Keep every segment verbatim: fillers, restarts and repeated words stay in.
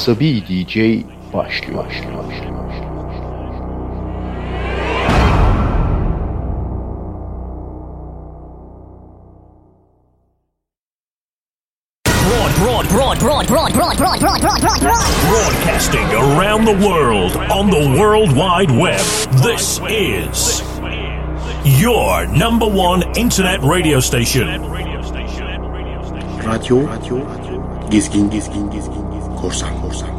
Asabi D J başlıyor. başlıyor, başlıyor. Broad, broad, broad, broad, broad, broad, broad, broadcasting around the world on the World Wide Web. This is your number one internet radio station. Radyo, radyo, radyo. Gezgin, gezgin, gezgin, gezgin. Korsan, korsan.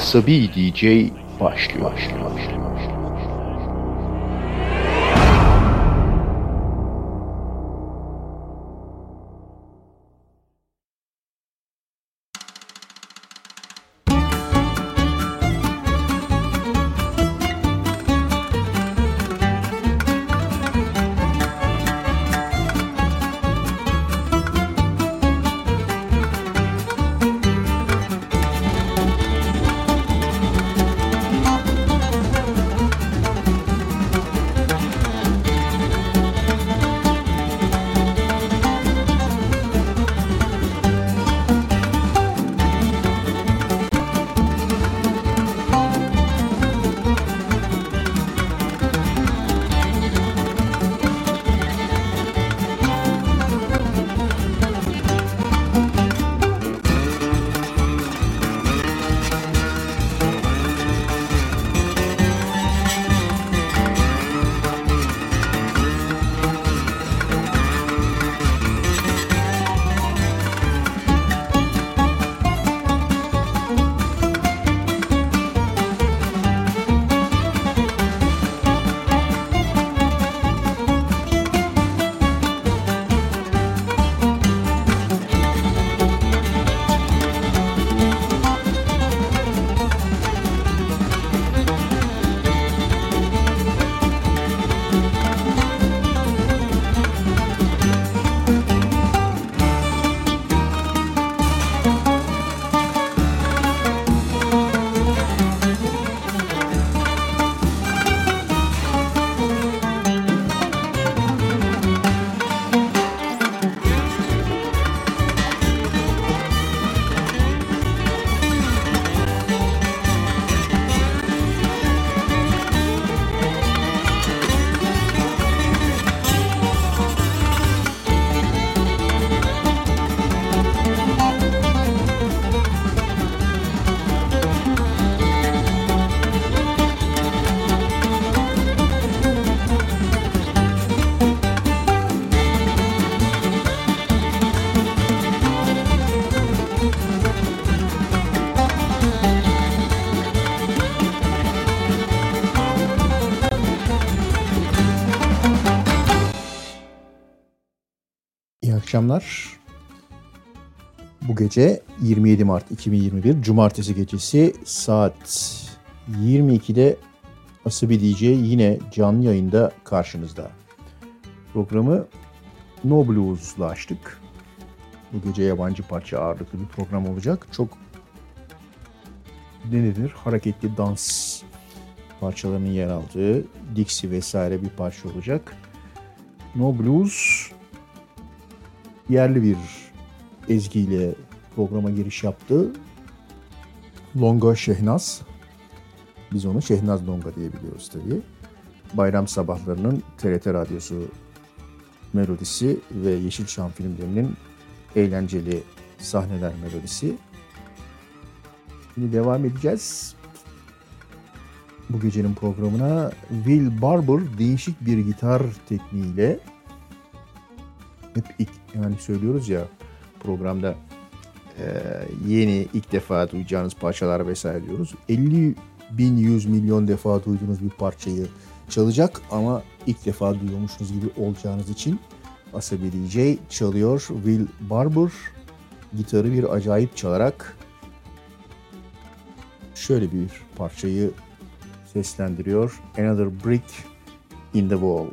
Asabi D J başlıyor. başlıyor, başlıyor. akşamlar. Bu gece yirmi yedi Mart iki bin yirmi bir Cumartesi gecesi saat yirmi ikide Asabi D J yine canlı yayında karşınızda. Programı No Blues'la açtık. Bu gece yabancı parça ağırlıklı bir program olacak. Çok ne denir? Hareketli dans parçalarının yer aldığı Dixie vesaire bir parça olacak. No Blues yerli bir ezgiyle programa giriş yaptı. Longa Şehnaz. Biz onu Şehnaz Longa diye biliyoruz tabii. Bayram sabahlarının T R T Radyosu melodisi ve Yeşilçam filmlerinin eğlenceli sahneler melodisi. Şimdi devam edeceğiz. Bu gecenin programına Will Barber değişik bir gitar tekniğiyle hep ilk, yani söylüyoruz ya programda e, yeni ilk defa duyacağınız parçalar vesaire diyoruz. elli bin yüz milyon defa duyduğunuz bir parçayı çalacak ama ilk defa duyuyormuşsunuz gibi olacağınız için Asabi D J çalıyor. Will Barber gitarı bir acayip çalarak şöyle bir parçayı seslendiriyor. Another Brick in the Wall.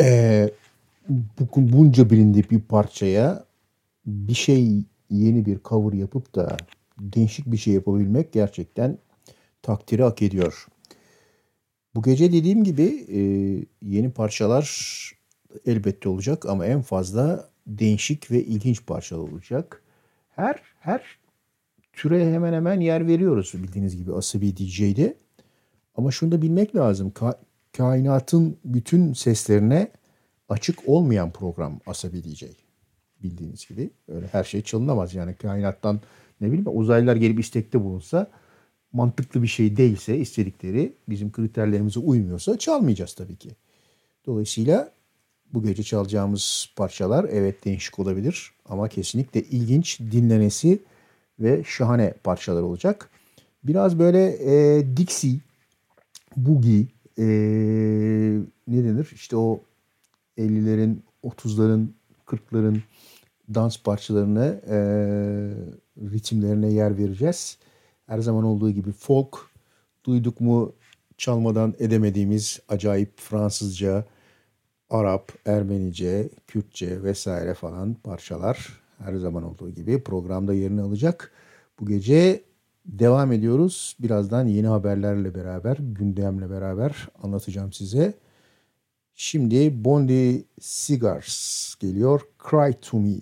e, bunca bilindik bir parçaya bir şey, yeni bir cover yapıp da değişik bir şey yapabilmek gerçekten takdiri hak ediyor. Bu gece dediğim gibi e, yeni parçalar elbette olacak ama en fazla değişik ve ilginç parçalar olacak. Her her türe hemen hemen yer veriyoruz bildiğiniz gibi Asabi D J'de. Ama şunu da bilmek lazım. Ka- kainatın bütün seslerine açık olmayan program Asabi D J. Bildiğiniz gibi öyle her şey çalınamaz. Yani kainattan ne bileyim uzaylılar gelip istekte bulunsa, mantıklı bir şey değilse, istedikleri bizim kriterlerimize uymuyorsa çalmayacağız tabii ki. Dolayısıyla bu gece çalacağımız parçalar evet değişik olabilir ama kesinlikle ilginç, dinlenesi ve şahane parçalar olacak. Biraz böyle e, Dixie, Boogie, e, ne denir? İşte o ellilerin, otuzların, kırkların dans parçalarını, e, ritimlerine yer vereceğiz. Her zaman olduğu gibi folk, duyduk mu çalmadan edemediğimiz acayip Fransızca, Arap, Ermenice, Kürtçe vesaire falan parçalar her zaman olduğu gibi programda yerini alacak. Bu gece devam ediyoruz. Birazdan yeni haberlerle beraber, gündemle beraber anlatacağım size. Şimdi Bondi Cigars geliyor. Cry to me.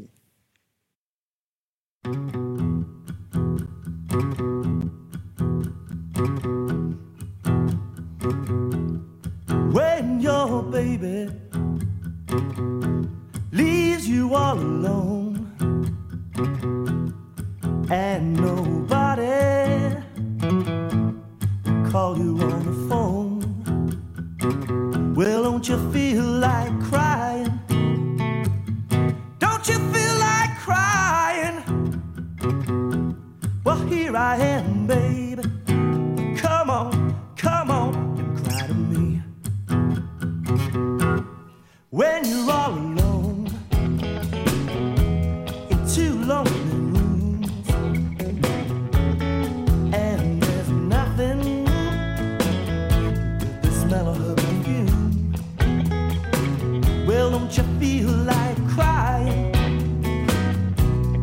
When your baby leaves you all alone and nobody call you on the phone, well, don't you feel like crying? Don't you feel like crying? Well, here I am, baby. Come on, come on and cry to me. When you're all alone in too long. Don't you feel like crying?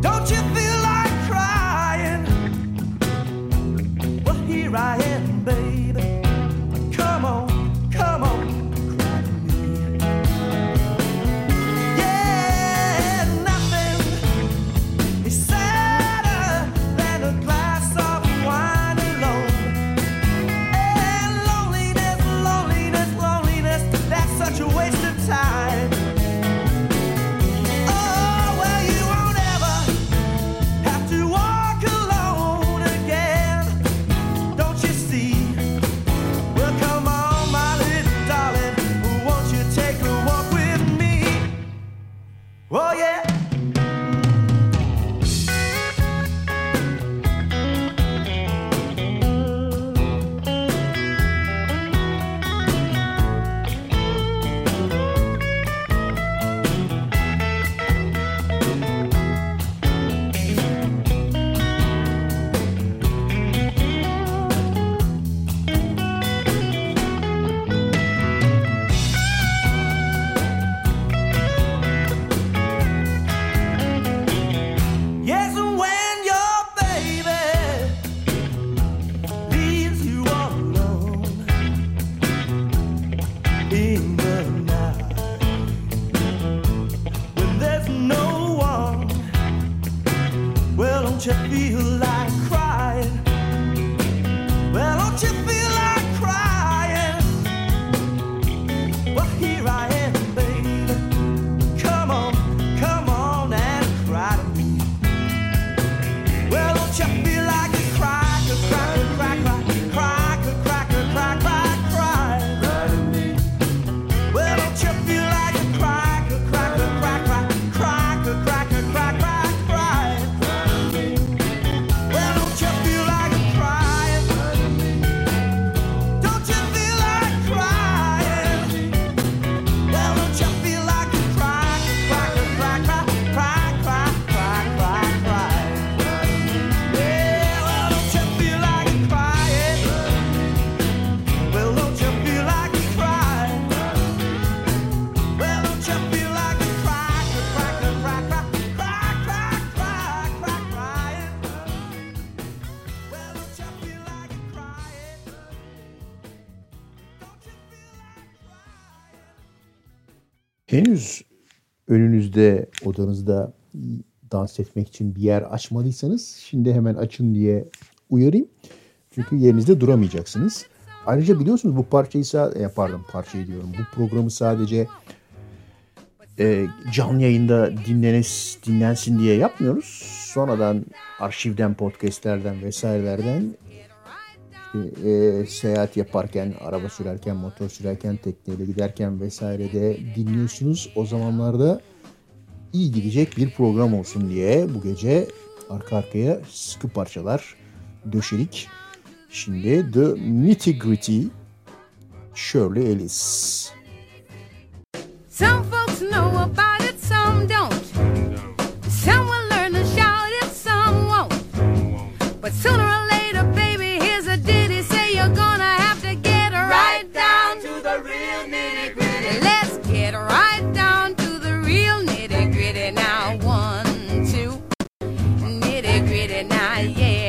Don't you feel like crying? Well, here I am, baby. Come on, come on, cry to me. Yeah, nothing is sadder than a glass of wine alone. And loneliness, loneliness, loneliness, that's such a waste of time. Oh yeah! henüz önünüzde, odanızda dans etmek için bir yer açmadıysanız şimdi hemen açın diye uyarayım. Çünkü yerinizde duramayacaksınız. Ayrıca biliyorsunuz bu parçayı sadece, pardon parçayı diyorum, bu programı sadece e, canlı yayında dinlenes, dinlensin diye yapmıyoruz. Sonradan arşivden, podcastlerden vesairelerden işte, e, seyahat yaparken, araba sürerken, motor sürerken, tekneyle giderken vesairede dinliyorsunuz. O zamanlarda iyi gidecek bir program olsun diye bu gece arka arkaya sıkı parçalar döşedik. Şimdi The Nitty Gritty Shirley Ellis. Some folks know about it, some don't. Some will learn to shout it, some won't. But sooner or later, baby, here's a ditty. Say you're gonna have to get right down to the real nitty gritty. Let's get right down to the real nitty gritty now. One, two, nitty gritty now, yeah.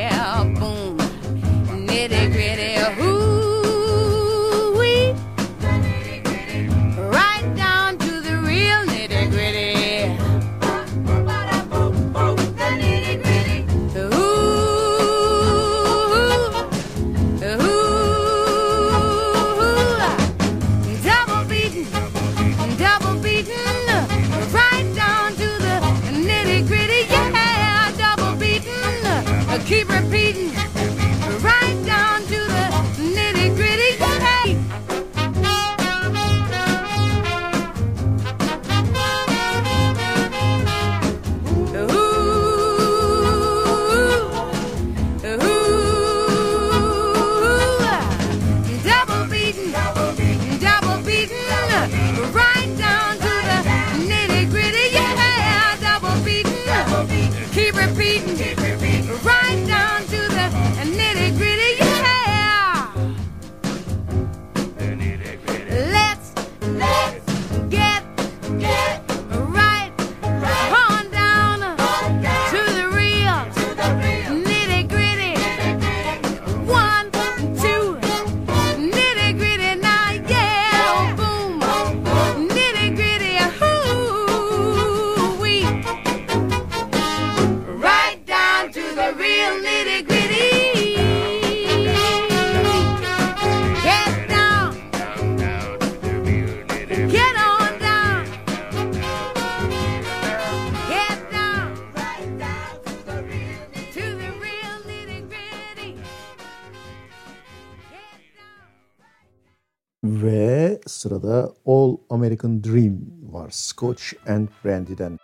Ve sırada All American Dream var. Scotch and Brandy'den.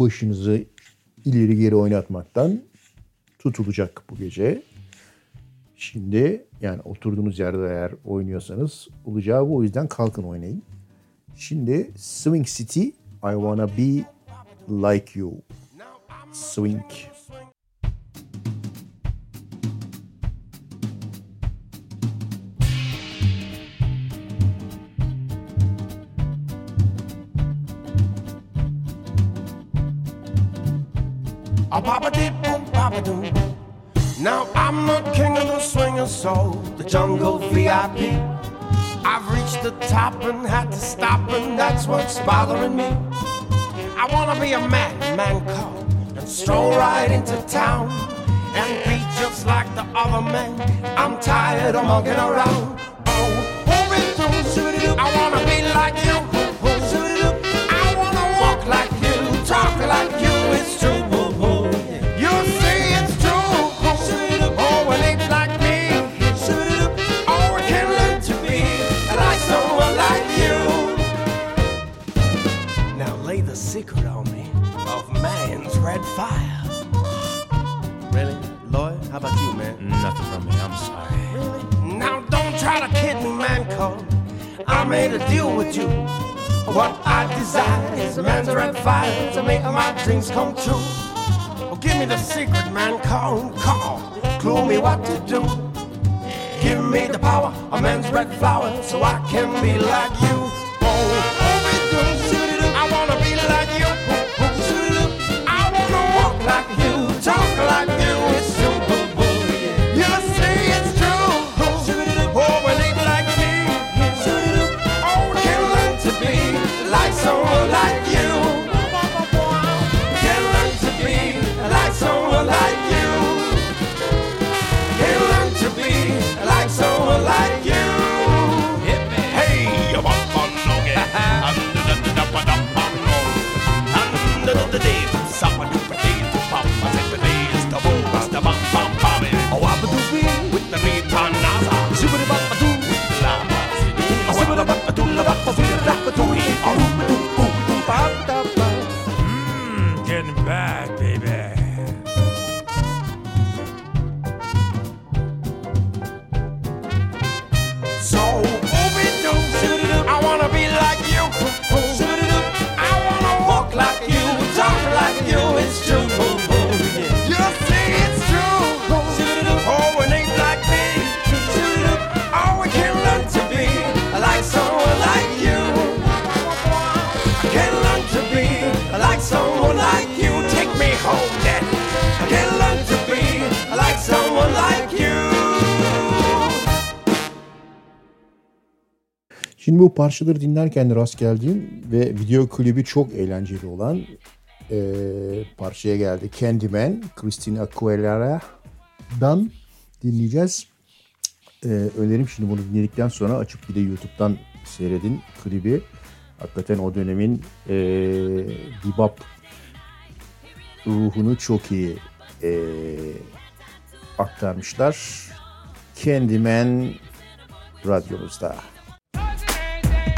başınızı ileri geri oynatmaktan tutulacak bu gece. Şimdi yani oturduğunuz yerde eğer oynuyorsanız olacağı bu. O yüzden kalkın oynayın. Şimdi Swing City, I Wanna Be Like You. Swing. A papa dip boom papa do. Now I'm the king of the swinging soul, the jungle V I P. I've reached the top and had to stop, and that's what's bothering me. I wanna be a man, man called, and stroll right into town and be just like the other men. I'm tired of mugging around. Oh, I wanna be like you. I wanna walk like you, talk like you. It's true. Secret army of man's red fire. Really? Lloyd, how about you, man? Nothing from me, I'm sorry. Really? Now don't try to kid me, man, cause I made a deal with you. What I desire is man's red fire to make my dreams come true. Oh, give me the secret, man, call, call, clue me what to do. Give me the power of man's red flower so I can be like you. Oh, mmm, getting back, baby. So, Obi-Doo, I wanna be like you. I wanna walk like you, talk like you, it's true. You see, it's true. Oh, it ain't like me. Oh, we can learn to be like someone like you. Someone like you, take me home then. I can't learn to be like someone like you. Şimdi bu parçaları dinlerken rast geldiğim ve video klibi çok eğlenceli olan e, parçaya geldi. Candyman, Christina Aguilera'dan dinleyeceğiz. E, önerim şimdi bunu dinledikten sonra açıp bir de YouTube'dan seyredin klibi. Hakikaten o dönemin e, bebop ruhunu çok iyi e, aktarmışlar. Candyman radyomuzda. Pennies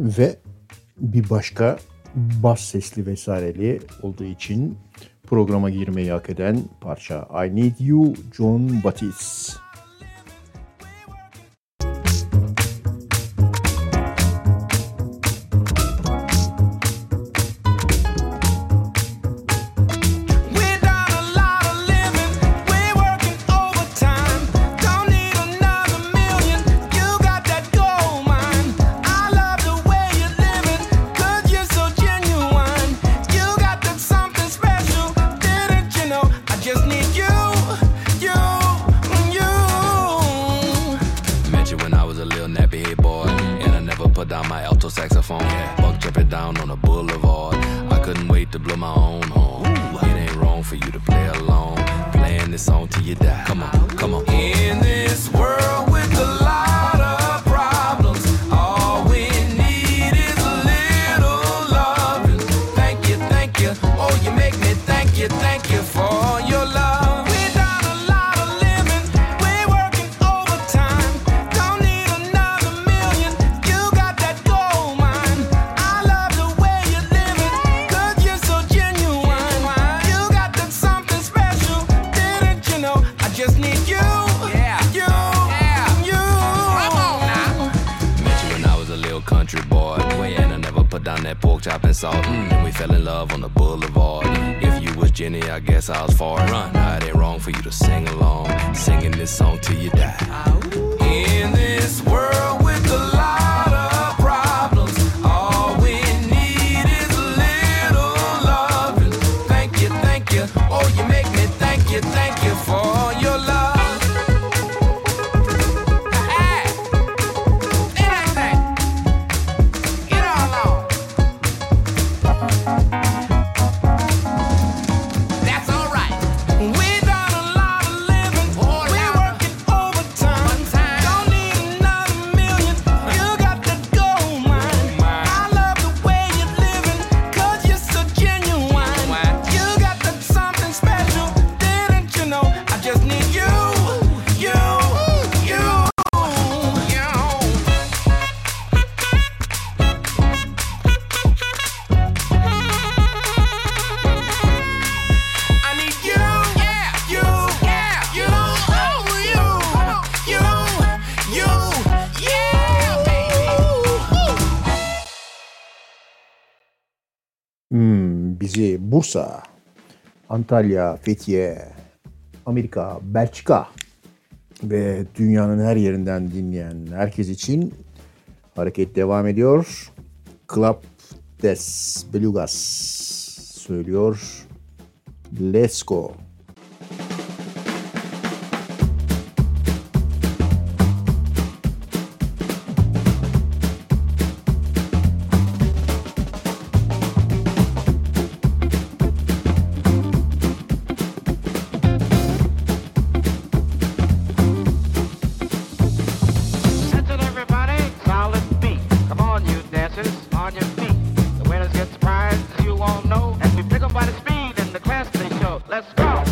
ve bir başka bas sesli vesaireli olduğu için programa girmeyi hak eden parça I Need You, John Batiste. Bursa, Antalya, Fethiye, Amerika, Belçika ve dünyanın her yerinden dinleyen herkes için hareket devam ediyor. Club des Belugas söylüyor. Let's go. Let's go!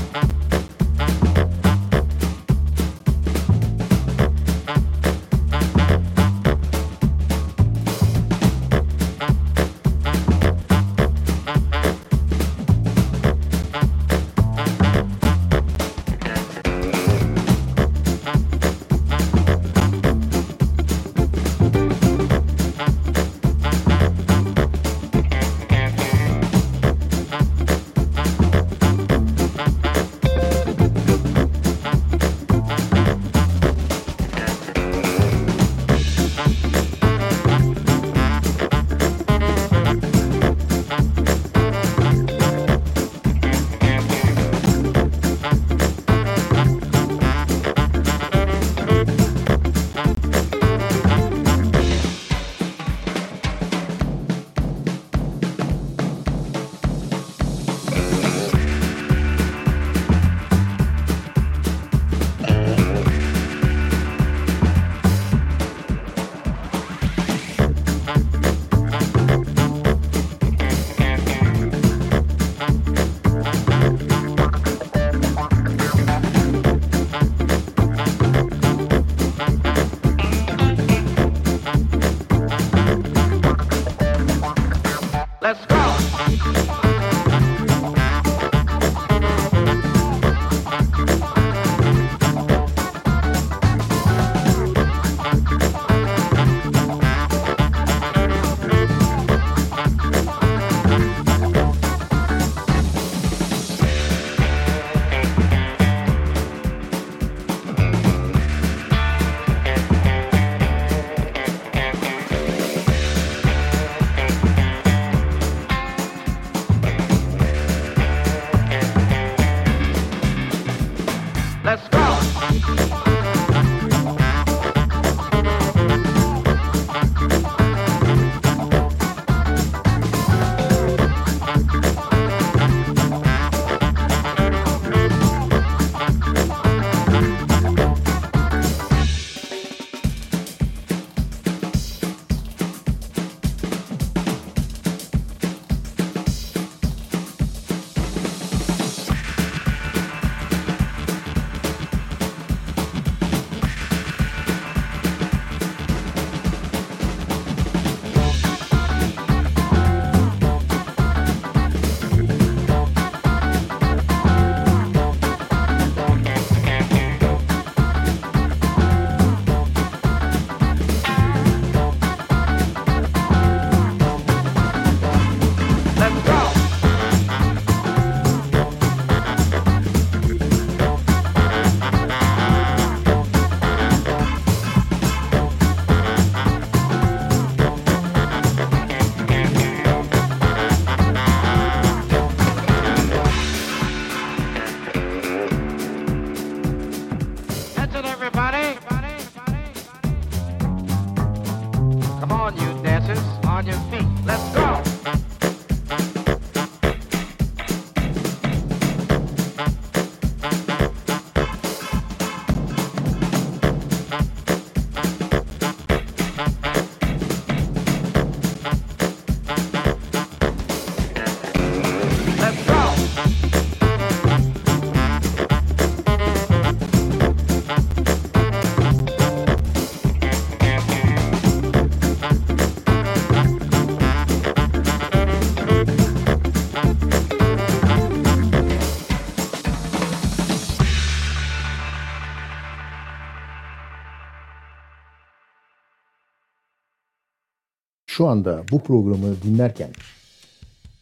şu anda bu programı dinlerken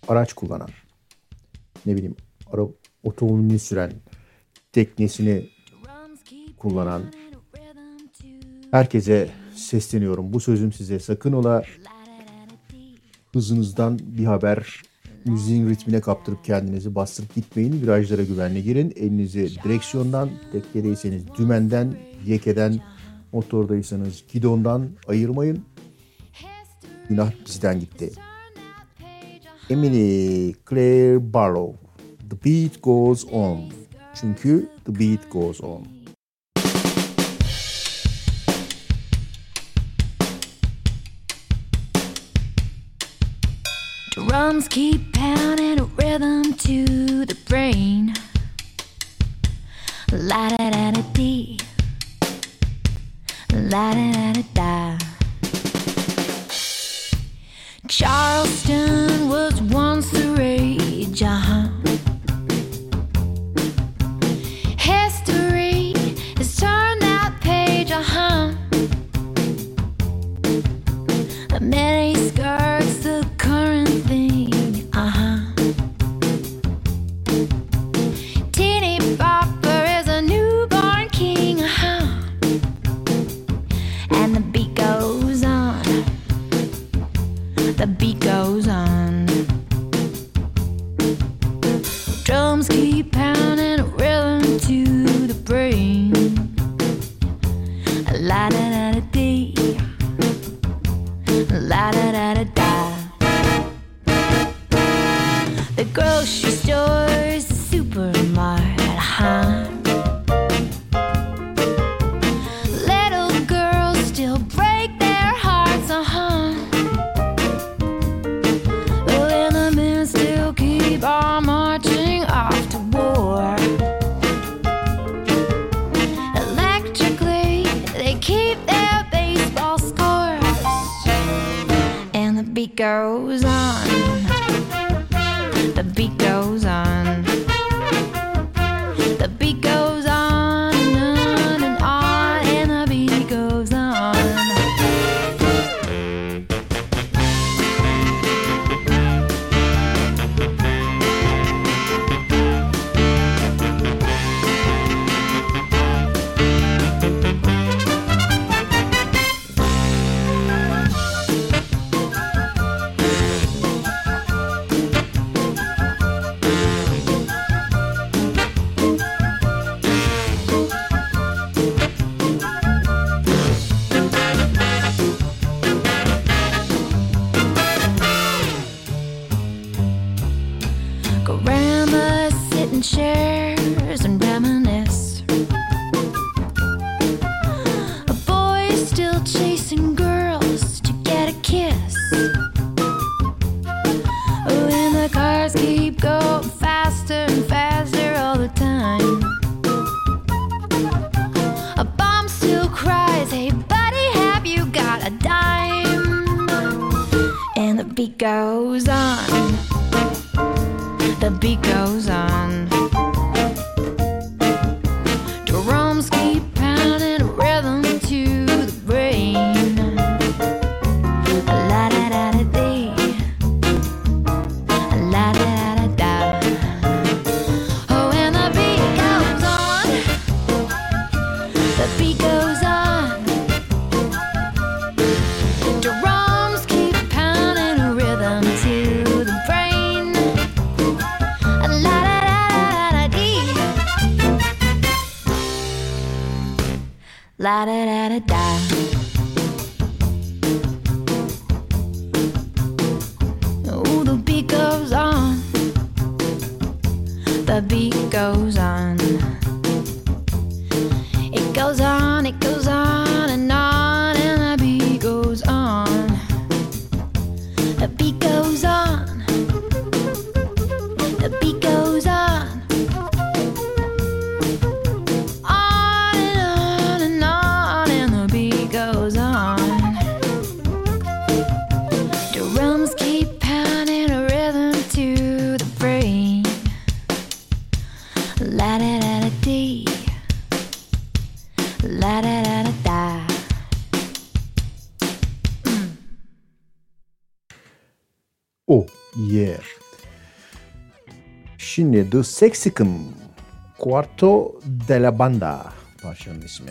araç kullanan, ne bileyim ara, otomobilini süren, teknesini kullanan herkese sesleniyorum. Bu sözüm size, sakın ola hızınızdan bir haber, müziğin ritmine kaptırıp kendinizi bastırıp gitmeyin. Virajlara güvenle girin. Elinizi direksiyondan, teknedeyseniz dümenden, yekeden, motordaysanız gidondan ayırmayın. Günah bizden gitti. Emily Claire Barlow, The Beat Goes On. Çünkü The Beat Goes On. Drums keep pounding a rhythm to the brain. La-da-da-da-dee, la-da-da-da-da. Charleston was once the rage, uh-huh. History has turned that page, uh-huh. The many skirts, the current thing, uh-huh. Teeny bopper is a newborn king, uh-huh. And the beat goes on, the beat goes on. Drums keep pounding a rhythm to the brain. La-da-da-da-dee, la-da-da-da-da. The grocery store's the supermart, huh? Little girls still break their hearts, uh-huh. Well, and the men still keep on marching off to war. Electrically, they keep their baseball scores. And the beat goes on. The beat goes on. The beat goes on and on and on, and the beat goes on. Shares and reminisce. A boy still chasing girls to get a kiss. Oh, and the cars keep going faster and faster all the time. A bomb still cries, hey buddy, have you got a dime? And the beat goes on. The beat goes on. Drums keep pounding a rhythm to the brain. La da da da dee, la da da da. Oh, and the beat goes on. The beat goes on. Drums keep pounding a rhythm to the brain. La da da da dee. La da da da da. Oh, the beat goes on. The beat goes on. It goes on, it goes on and on, and the beat goes on. The beat goes on. The beat goes on. On and on and on, and the beat goes Oh yeah. Şimdi The Sexicum Cuarto de la Banda parçanın ismi.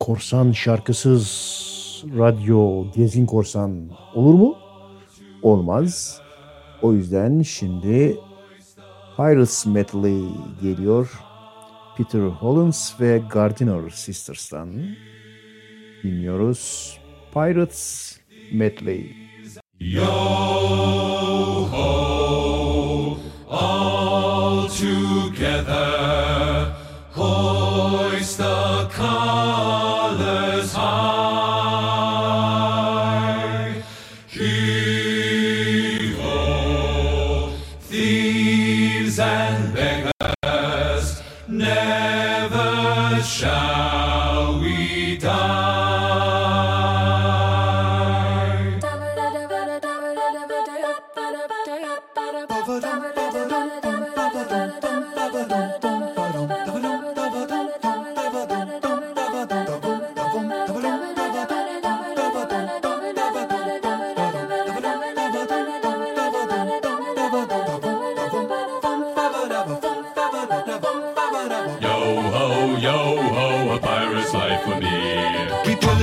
Korsan şarkısız radyo, gezin korsan olur mu? Olmaz. O yüzden şimdi Pirates Medley geliyor. Peter Hollens ve Gardiner Sisters'tan dinliyoruz. Pirates Medley. Yo ho, all together, hoist the car. Double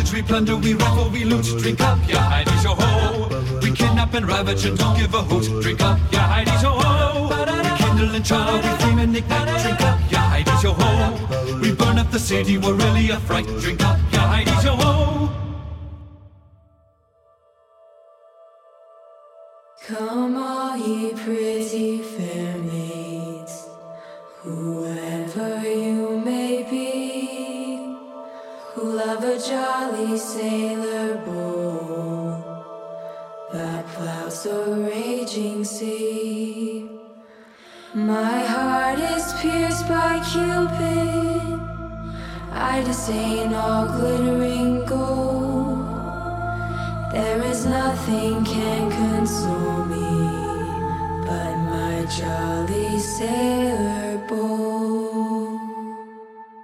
pillage, we plunder, we raffle, we loot. Drink up, your Heidies, yo ho. We kidnap and ravage and don't give a hoot. Drink up, your Heidies, yo ho. We kindle and charter, we flame and ignite. Drink up, your Heidies, yo ho. We burn up the city, we're really a fright. Drink up, your Heidies, yo ho. Come all ye pretty fair maids, whoever you may be, who love a jolly sailor bold that ploughs the raging sea. My heart is pierced by Cupid, I disdain all glittering gold. There is nothing can console me but my jolly sailor boat.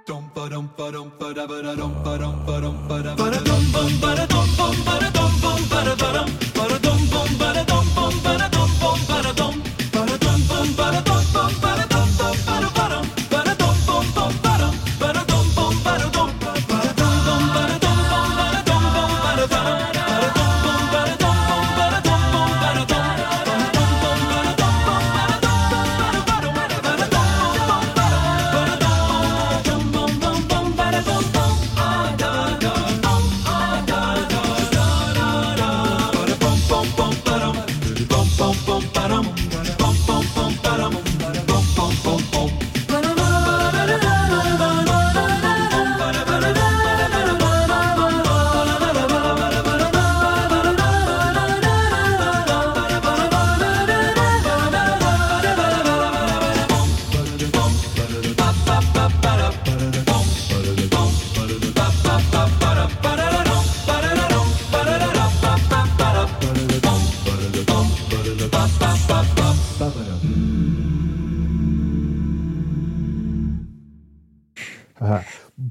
Dum ba dum ba dum ba da ba da dum ba dum ba dum ba da ba da dum bum ba da dum bum ba da dum bum ba da ba dum ba da dum bum ba da dum bum ba da dum bum ba da dum ba da dum bum ba da dum bum ba da dum bum ba da ba dum ba da dum bum bum ba dum ba da dum bum ba da dum ba da dum bum ba da dum bum ba da dum bum ba da ba dum.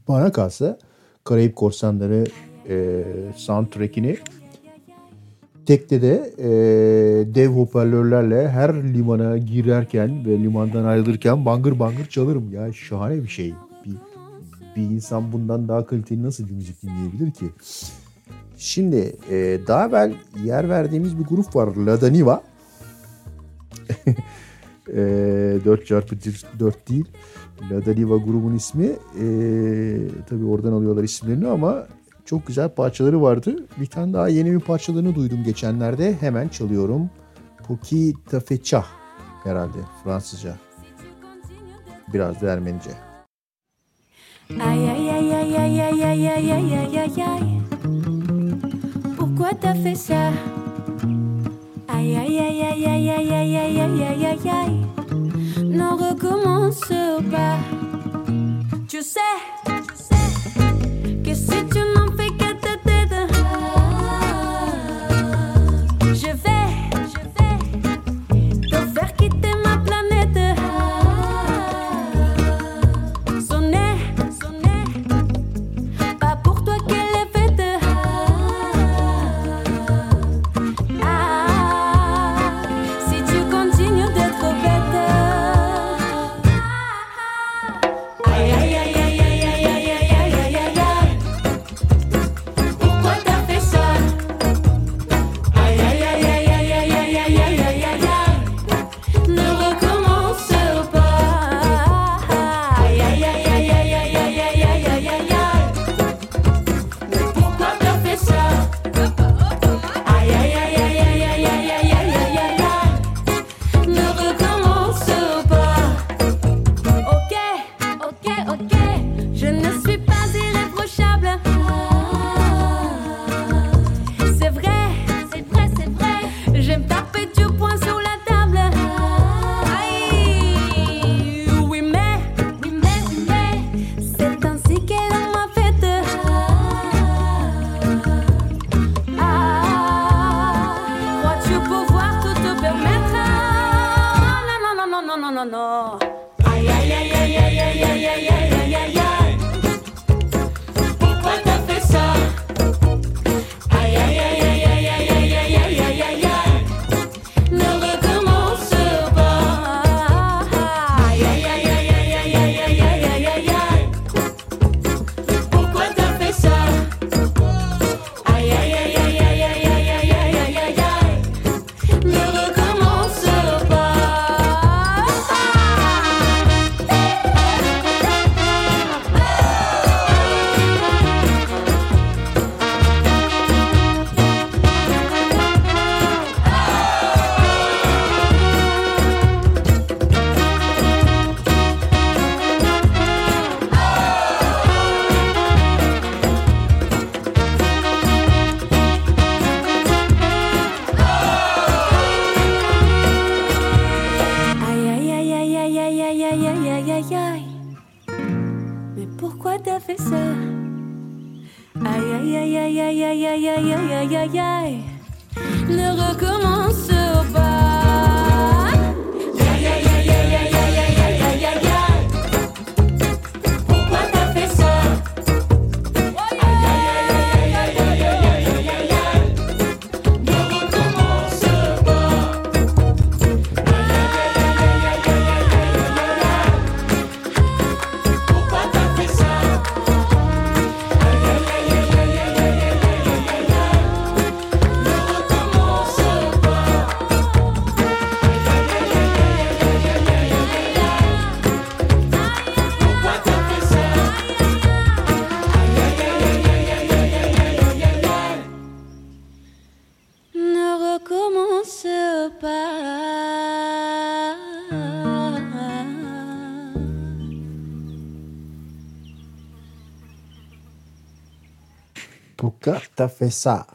Bana kalsa Karayip Korsanları e, soundtrack'ini tekte de e, dev hoparlörlerle her limana girerken ve limandan ayrılırken bangır bangır çalarım ya. Şahane bir şey. Bir, bir insan bundan daha kaliteli nasıl bir müzik dinleyebilir ki? Şimdi e, daha evvel yer verdiğimiz bir grup var. Lada Niva. e, dört çarpı dört değil. Lada Niva grubun ismi. Ee, tabii oradan alıyorlar isimlerini ama çok güzel parçaları vardı. Bir tane daha yeni bir parçalarını duydum geçenlerde. Hemen çalıyorum. Puki Tafeça herhalde Fransızca. Biraz da Ermenice. Ay ay ay ay ay ay ay ay ay ay ay ay. Pourquoi t'as fait ça? Ay ay ay ay ay ay ay ay ay ay ay. N'en recommence pas. Tu sais, tu sais que si tu n'en fais qu'à ta tête, je vais, je vais te faire quitter ma planète. Sonner, sonner, pas pour toi qu'elle est faite. Ah, si tu continues d'être bête. tout à fait ça. Aïe, aïe, aïe, aïe, aïe, aïe, aïe, aïe, aïe, aïe. Ne recommence pas. Fesa.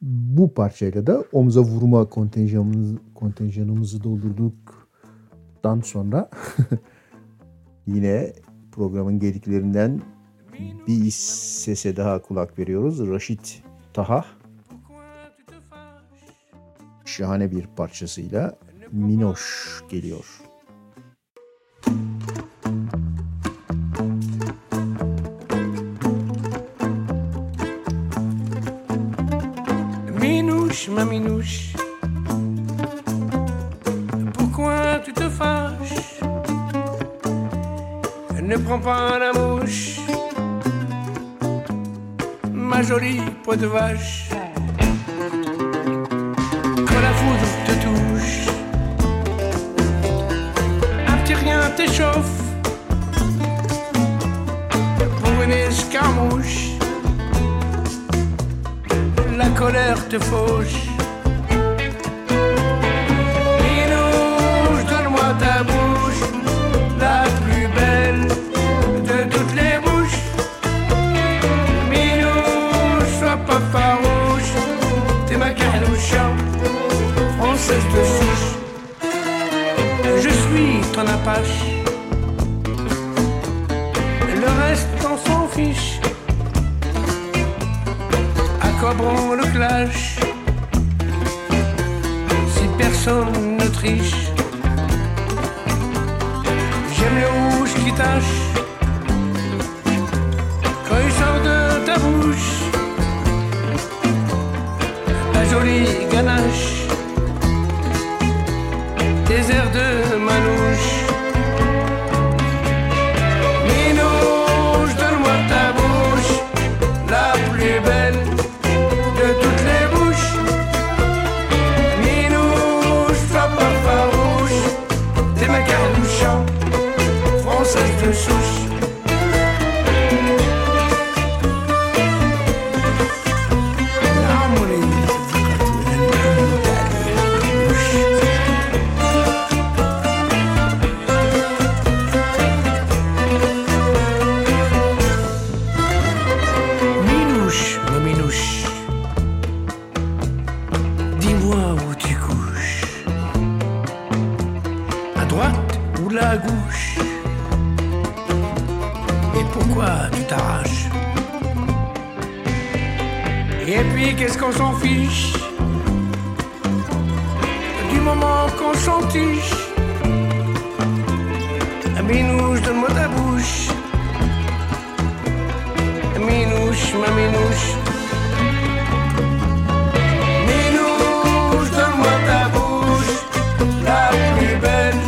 Bu parçayla da omza vurma kontenjanımızı, kontenjanımızı doldurduktan sonra yine programın gediklerinden bir sese daha kulak veriyoruz. Rashid Taha şahane bir parçasıyla Minoş geliyor. Ma minouche, pourquoi tu te fâches? Ne prends pas la mouche, ma jolie peau de vache. Quand la foudre te touche, un petit rien t'échauffe pour une escarmouche. La colère te fauche. Minouche, donne-moi ta bouche, la plus belle de toutes les bouches. Minouche, sois pas farouche, t'es ma carlouche, française de souche. Je suis ton apache, le reste on s'en fiche. Quoi bon le clash si personne ne triche? J'aime le rouge qui tâche quand il sort de ta bouche. Ta jolie ganache, tes airs de manouche. Minouche, donne-moi ta bouche, la plus belle. De souche. Minouche, ma minouche, dis-moi où tu couches, à droite ou la gauche? Pourquoi tu t'arraches? Et puis qu'est-ce qu'on s'en fiche du moment qu'on s'en tiche? Minouche, donne-moi ta bouche, minouche, ma minouche. Minouche, donne-moi ta bouche, la plus belle.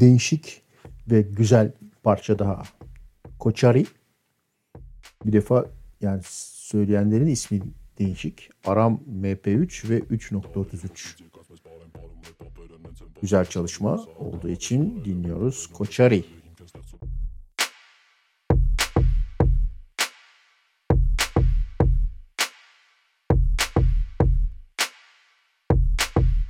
Değişik ve güzel parça daha. Koçari. Bir defa yani söyleyenlerin ismi değişik. Aram M P üç ve üç nokta otuz üç. güzel çalışma olduğu için dinliyoruz. Koçari.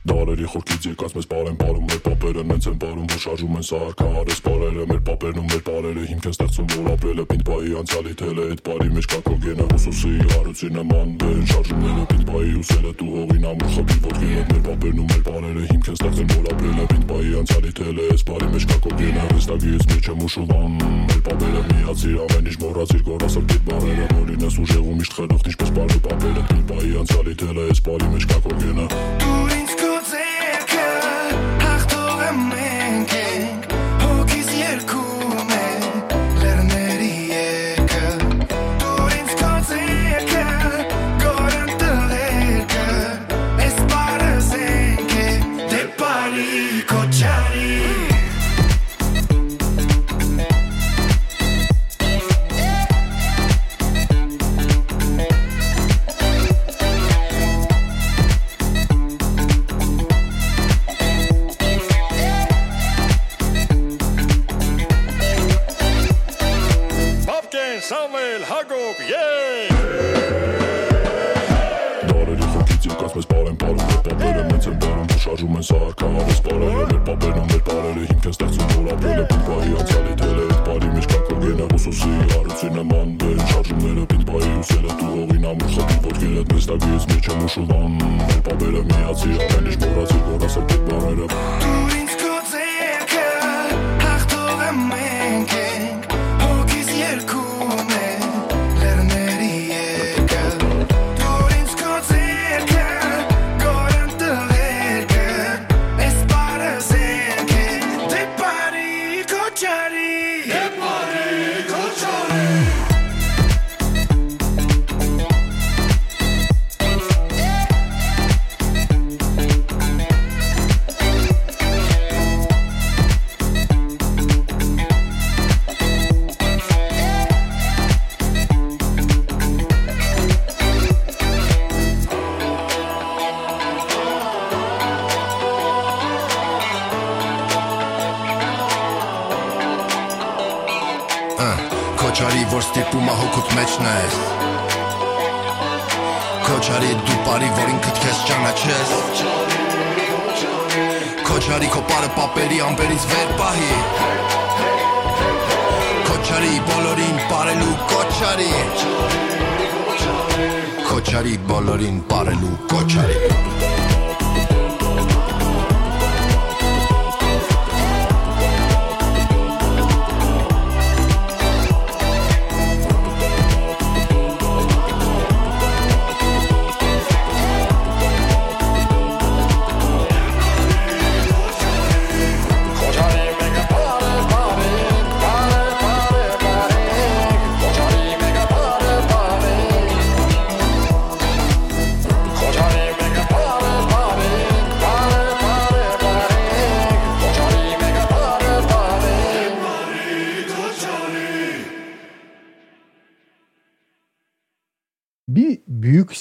Dare i horchizie ca spes pare îmi pare un mel papere men se-mi pare un voșajul men s-ar care sparele mel papere nu mel parele himken stăt sunt vol aprele pind pai anțiale tele et pari meșca cogene hususi aruține mande în șarjul mele pind pai usele tu hoina mursa bil vodhine mel papere nu mel parele himken stăt sunt vol aprele pind pai anțiale tele et pari meșca cogene restagi es mice mușuvan mel papere mi-ați amen nici morați gora să pit barele moline sujeu mișt khadakh nici pes pare papere pind pai anțiale tele et pari meșca cogene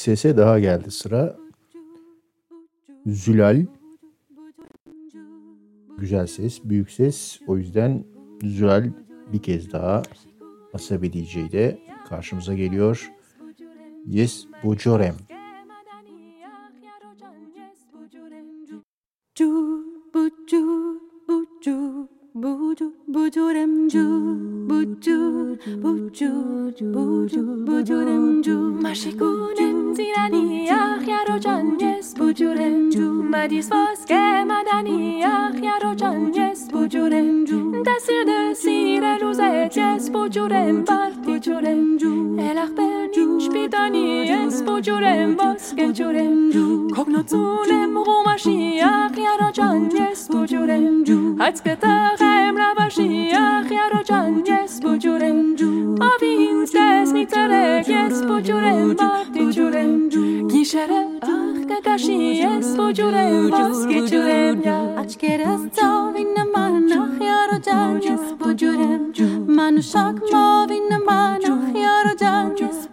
sese daha geldi sıra. Zülal. Güzel ses, büyük ses. O yüzden Zülal bir kez daha Asabi D J'de karşımıza geliyor. Yes, Bucorem.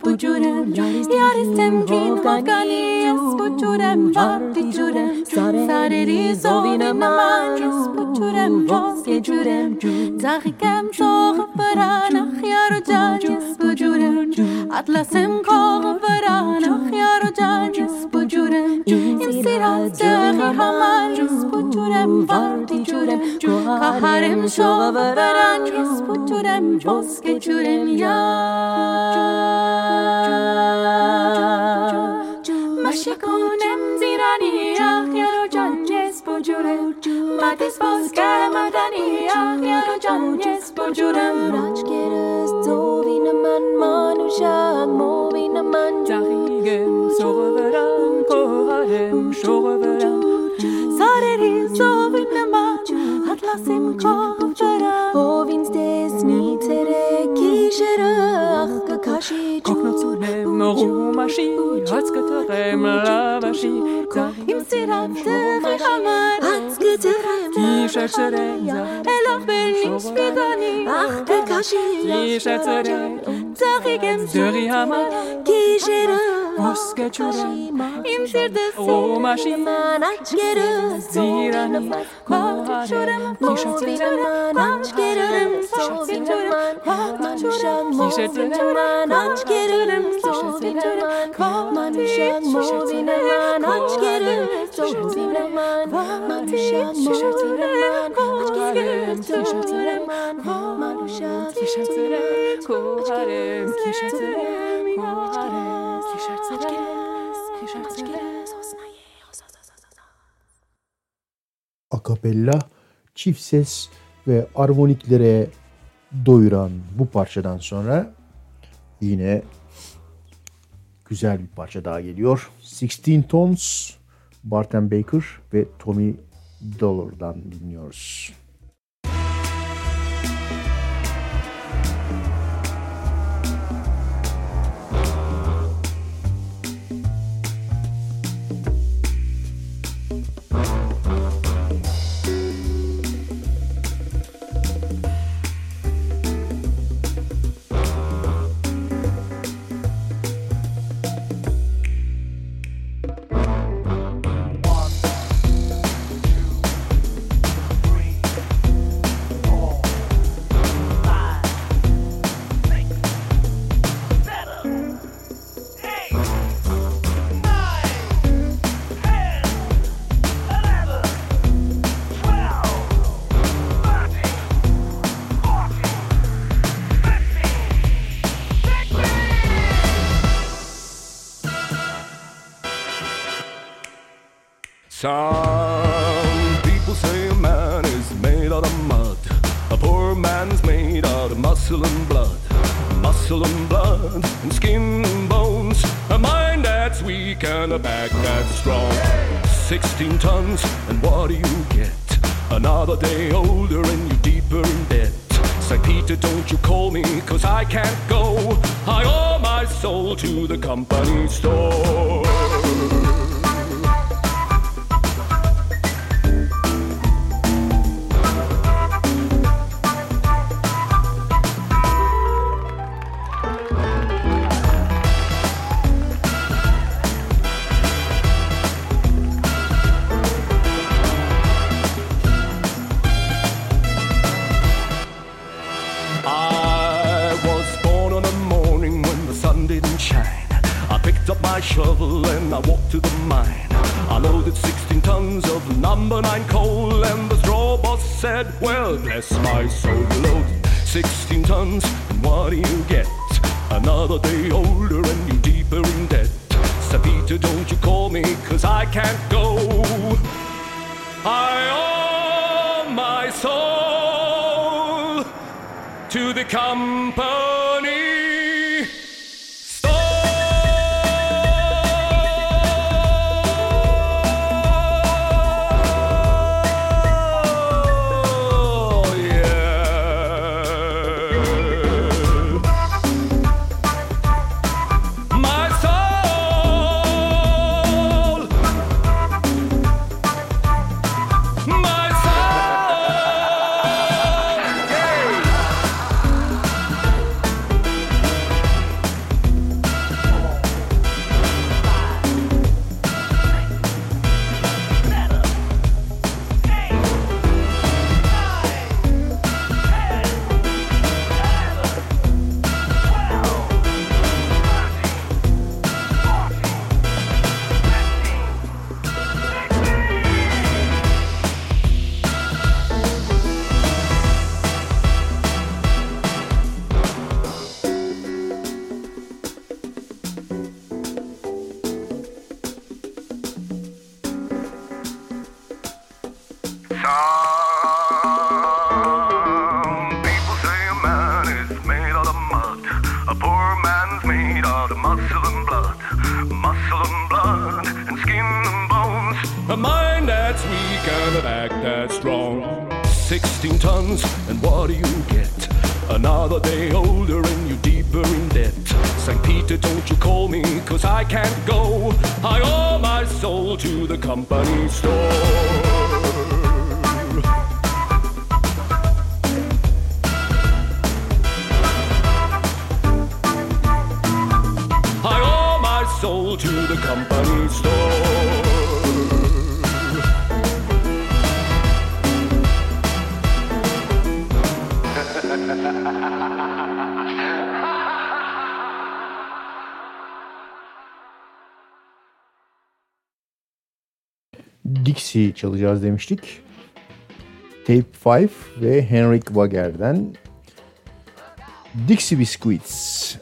Bucurem, iar este-mi chin, măcălii sputurem jurem sareri zovina manus sputurem voske jurem zarikem zor verana yar janis jurem atlasem kor verana yar janis jurem insiral zeri hamalus sputurem vardi jurem kaharem zor verana sputurem voske jurem ya Mashikunem ziraniya yaro janjes bojurem Matis boske madaniya yaro janjes bojurem Rajkeres dovinaman manuşak movinaman Zahigem soğuveram koharem şoğuveram Sareriz dovinaman atlasim koğuveram Ovinstes nitere kişere akka kaşicu Koknotsurem oğumaşi Hatskaterem lavaşi Zahim siram teri hamar Hatskaterem kişerem Elah berniş bedani Akka kaşicu Kişerem Zahigem teri hamar Kişerem Moskacurem imsirdes oğumaşi Manakkeres zirani Koharem kişerem Manakkeres Akapella, çift ses ve armoniklere doyuran bu parçadan sonra yine güzel bir parça daha geliyor. on altı Tones, Barton Baker ve Tommy Dollar'dan dinliyoruz. Some people say a man is made out of mud. A poor man's made out of muscle and blood. Muscle and blood and skin and bones. A mind that's weak and a back that's strong. Sixteen tons and what do you get? Another day older and you're deeper in debt. Saint Peter, don't you call me cause I can't go. I owe my soul to the company store. Shovel and I walked to the mine. I loaded sixteen tons of number nine coal, and the straw boss said, well, bless my soul, you loaded sixteen tons, and what do you get? Another day older and you deeper in debt. Sir Peter, don't you call me, cause I can't go. I owe my soul to the company. Sixteen tons, and what do you get? Another day older and you deeper in debt. Saint Peter, don't you call me, cause I can't go. I owe my soul to the company store. I owe my soul to the company store. Dixie çalacağız demiştik. Tape beş ve Henrik Wager'den Dixie Biscuits.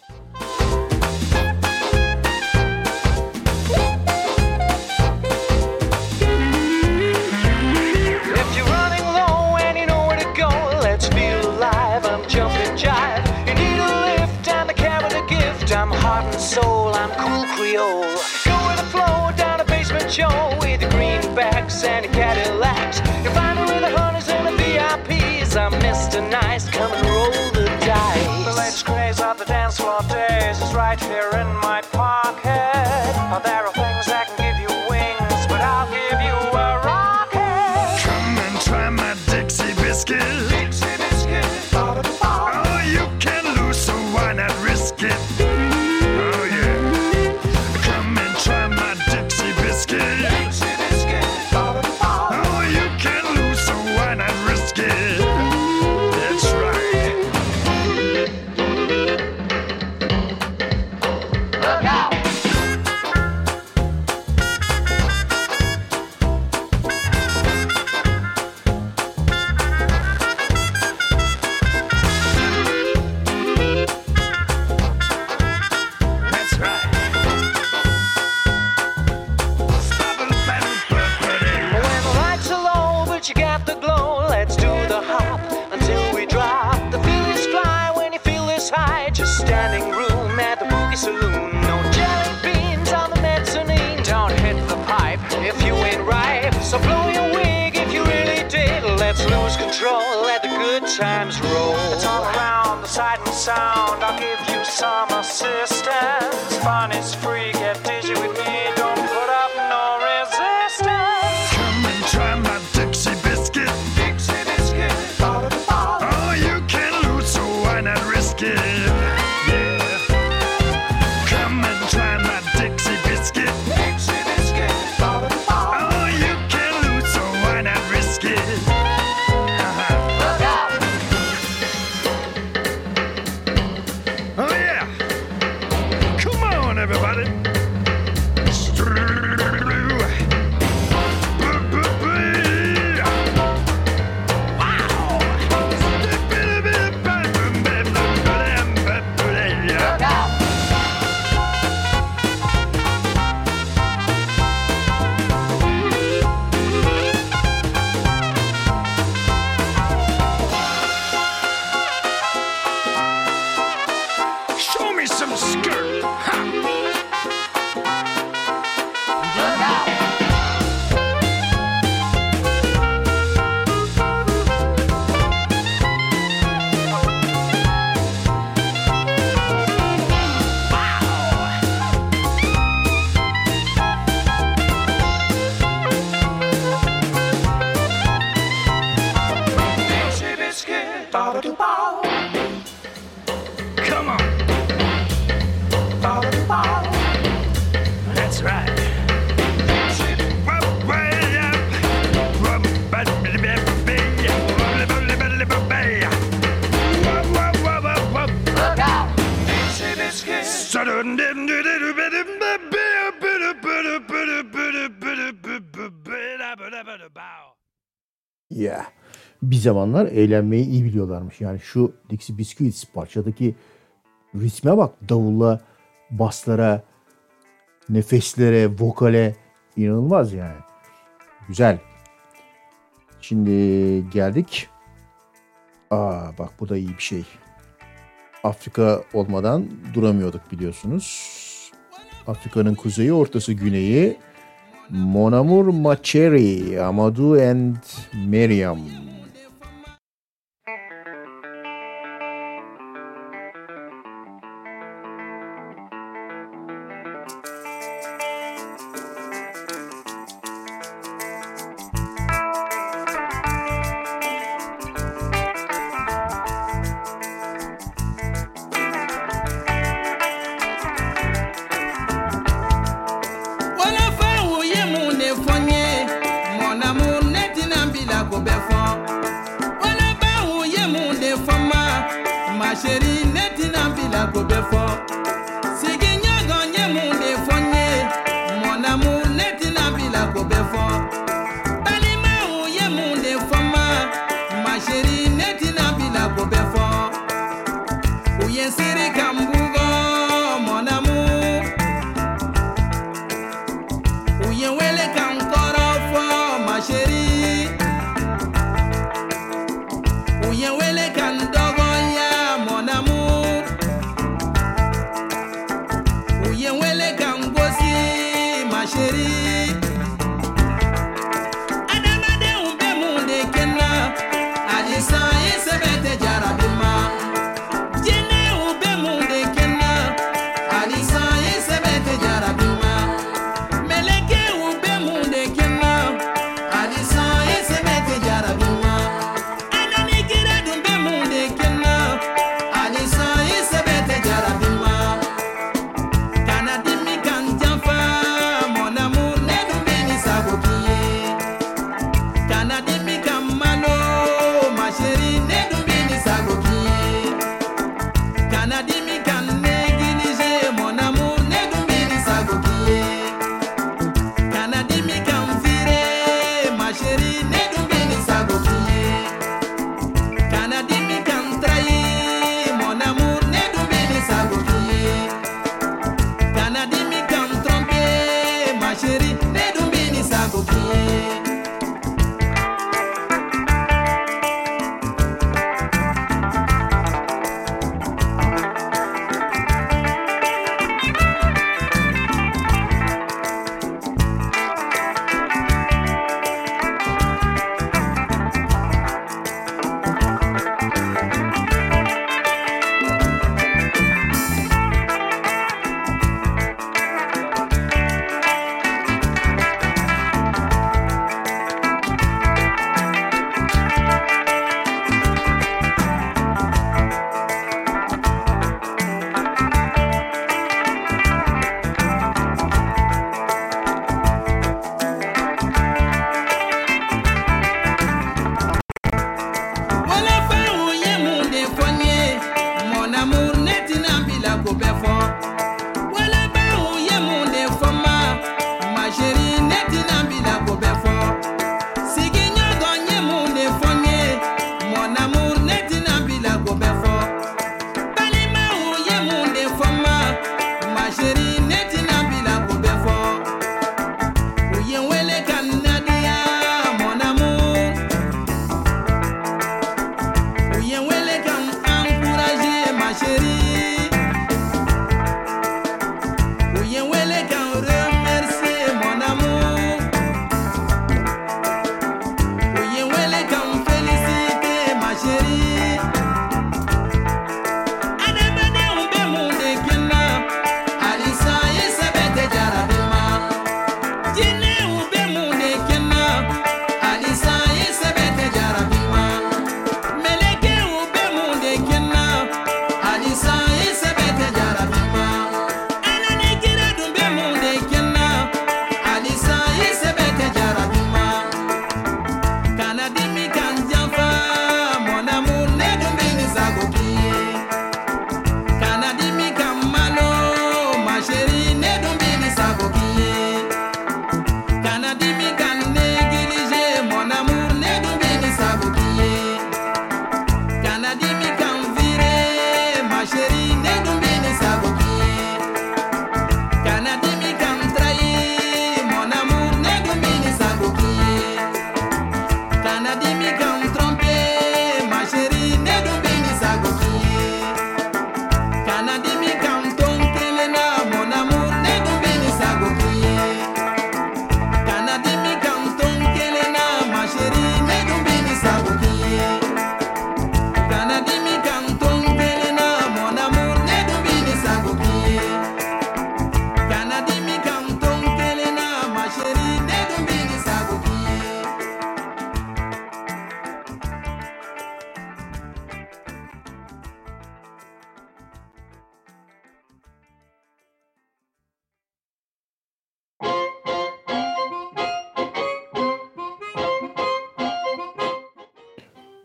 Soul, I'm cool Creole. Go with the flow, down the basement show with the greenbacks and the Cadillacs. You find me with the hunters and the V I Ps. I'm Mister Nice, come and roll the dice. The latest craze of the dance floor days is right here in my pocket. Now there are things that can give you wings, but I'll give you a rocket. Come and try my Dixie biscuit. Dixie biscuit. Oh, you can lose, so why not risk it? Zamanlar eğlenmeyi iyi biliyorlarmış. Yani şu Dixie Biscuits parçadaki ritme bak, davulla, baslara, nefeslere, vokale, inanılmaz yani. Güzel. Şimdi geldik. Aa bak bu da iyi bir şey. Afrika olmadan duramıyorduk biliyorsunuz. Afrika'nın kuzeyi, ortası, güneyi. Mon Amour Macheri, Amadou and Mariam. Meleke ubemu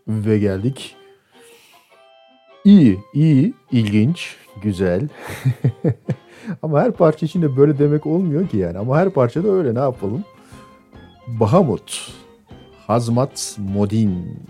Ve geldik. İyi, iyi, ilginç, güzel. Ama her parça için de böyle demek olmuyor ki yani. Ama her parça da öyle, ne yapalım? Bahamut, Hazmat Modin.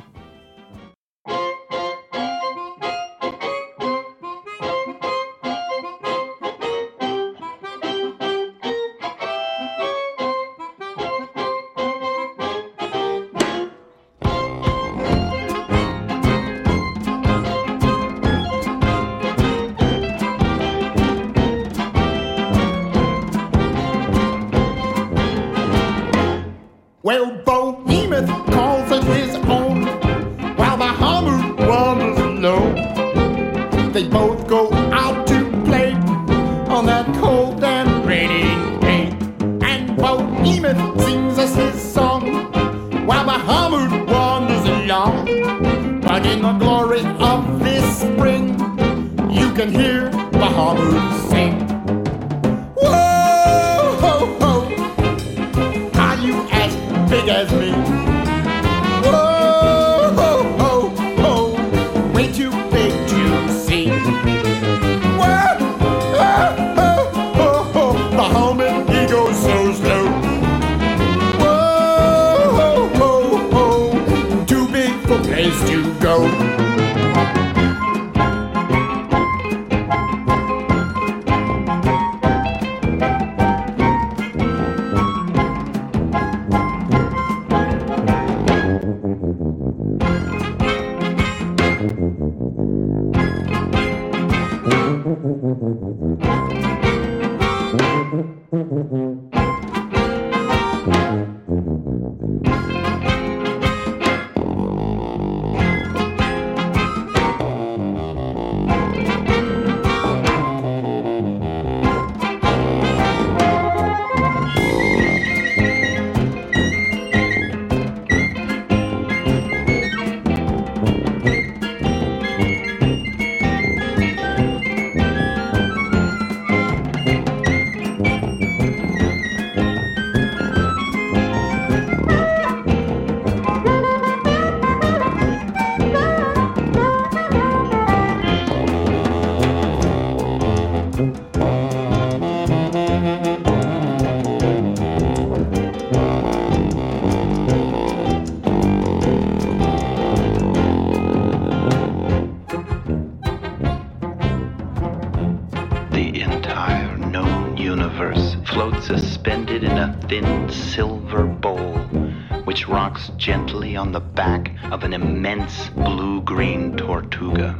Gently on the back of an immense blue-green tortuga.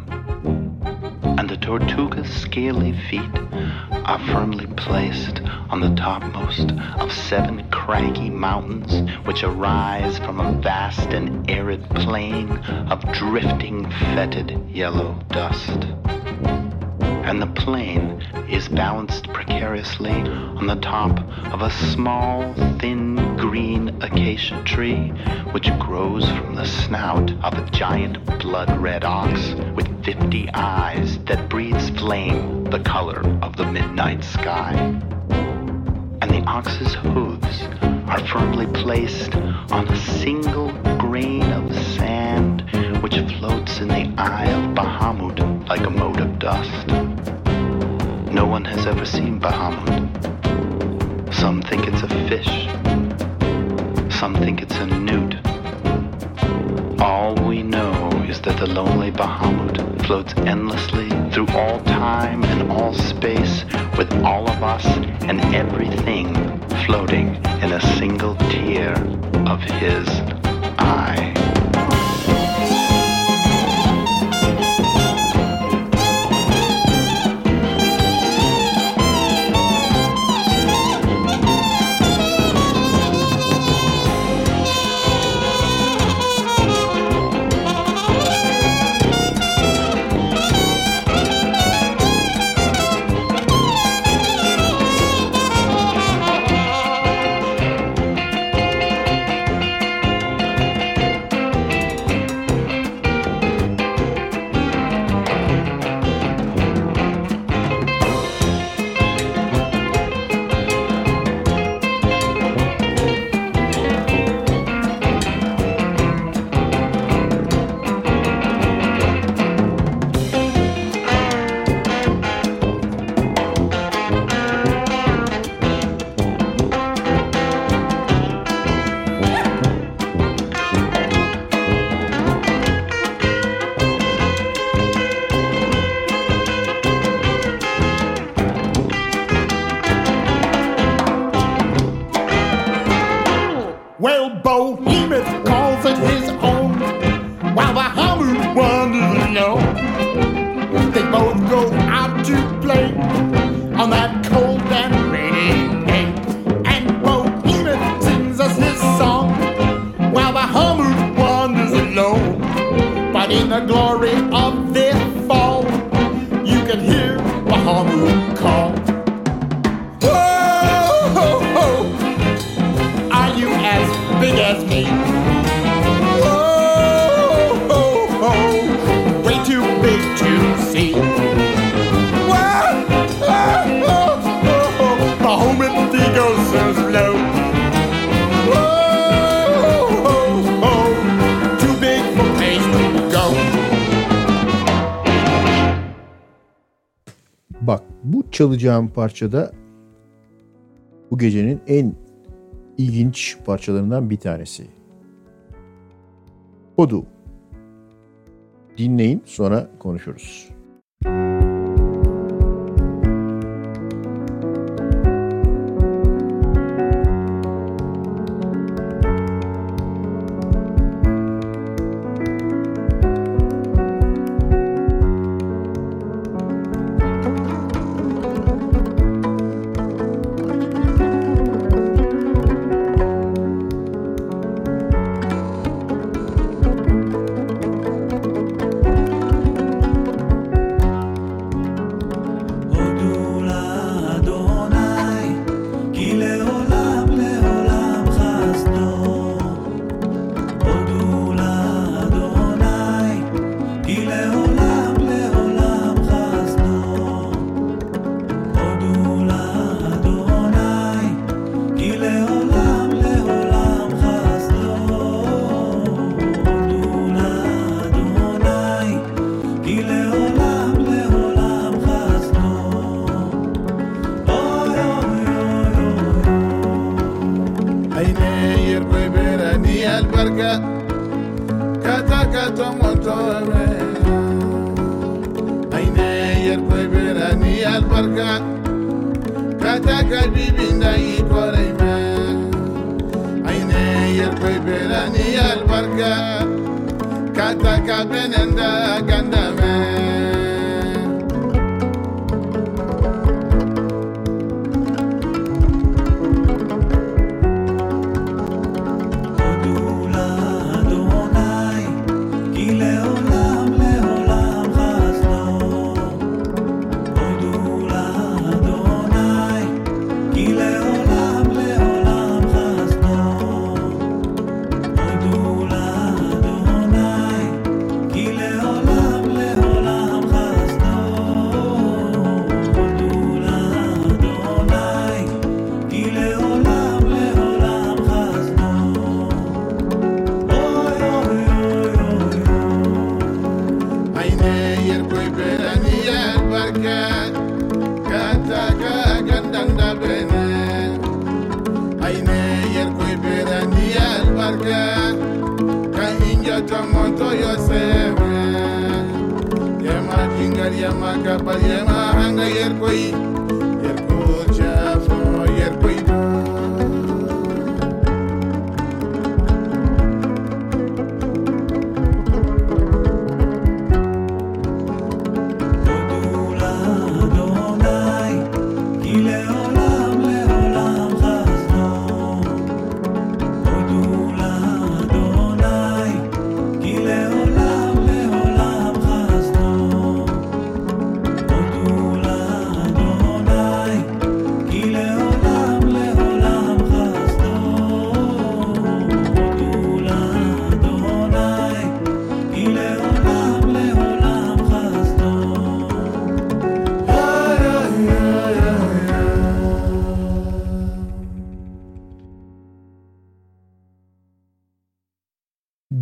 And the tortuga's scaly feet are firmly placed on the topmost of seven craggy mountains which arise from a vast and arid plain of drifting, fetid yellow dust. And the plain is balanced precariously on the top of a small, thin, green acacia tree which grows from the snout of a giant blood-red ox with fifty eyes that breathes flame the color of the midnight sky. And the ox's hooves are firmly placed on a single grain of sand which floats in the eye of Bahamut like a mote of dust. No one has ever seen Bahamut. Some think it's a fish. Some think it's a newt. All we know is that the lonely Bahamut floats endlessly through all time and all space with all of us and everything floating in a single tear of his eye. Well, Bohemus calls it his own, while the Hammond wanders alone. They both go out to play on that cold and rainy day. And Bohemus sings us his song, while the Hammond wanders alone. But in the glory of their fall, you can hear the Hammond call. Big as me. Oh, oh, oh, way too big to see. Well, oh, oh, oh, my home empty goes so slow. Oh, oh, oh, too big for place to go. Bak, bu çalacağım parçada bu gecenin en İlginç parçalarından bir tanesi. Odu. Dinleyin, sonra konuşuruz.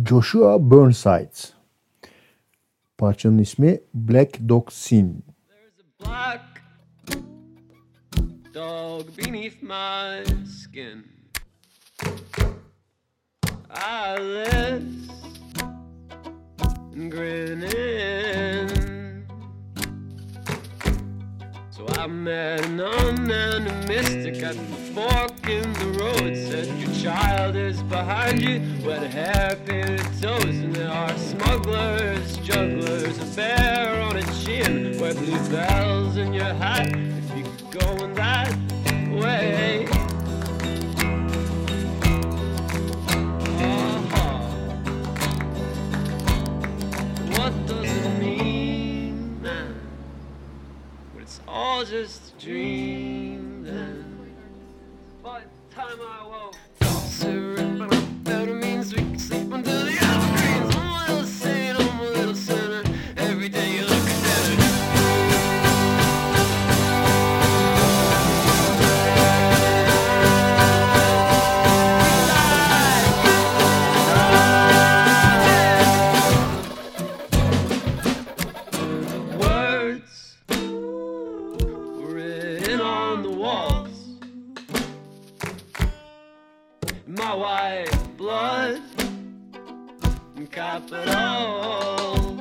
Joshua Burnside. Parçanın ismi Black Dog Sin. There's a black dog beneath my skin. I live and grinning. So I met an unknown man. mystic at the fork in the road. Said your child is behind you, wet hair painted toes. And there are smugglers, jugglers, a bear on a chin. Wear blue bells in your hat if you could go in that way. All just a dream then. By the time I woke up, syrup and amphetamines, we could sleep until the evergreens. I'm a little saint, I'm a little sinner. Every day you look at dinner. Words my white blood and capitals.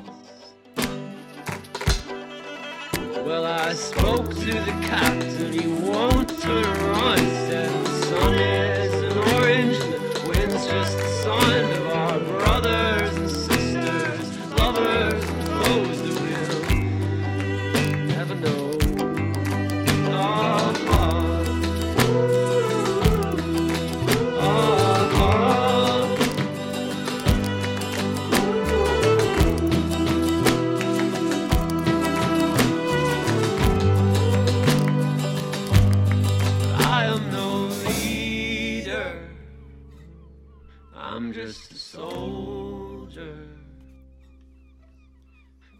Well, I spoke to the captain, he won't turn around. Said the sun is an orange, the wind's just the sun of our brothers and sisters, lovers and foes that we'll never know. Oh, oh. I'm just a soldier,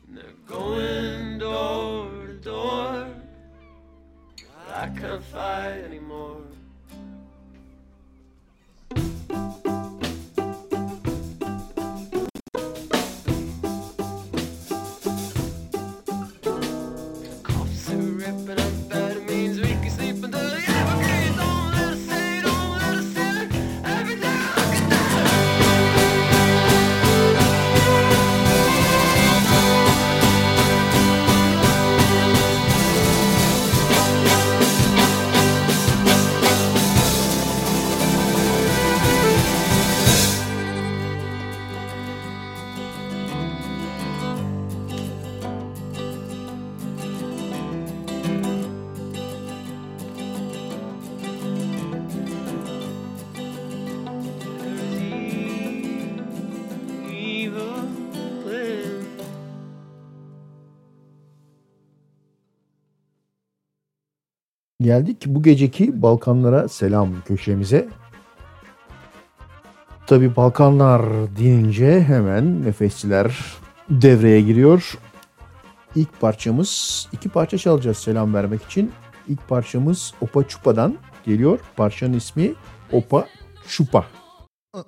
and they're going door to door, but I can't fight anymore. Geldik bu geceki Balkanlara selam köşemize. Tabii Balkanlar deyince hemen nefesçiler devreye giriyor. İlk parçamız, iki parça çalacağız selam vermek için. İlk parçamız Opa Çupa'dan geliyor. Parçanın ismi Opa Çupa. Oh,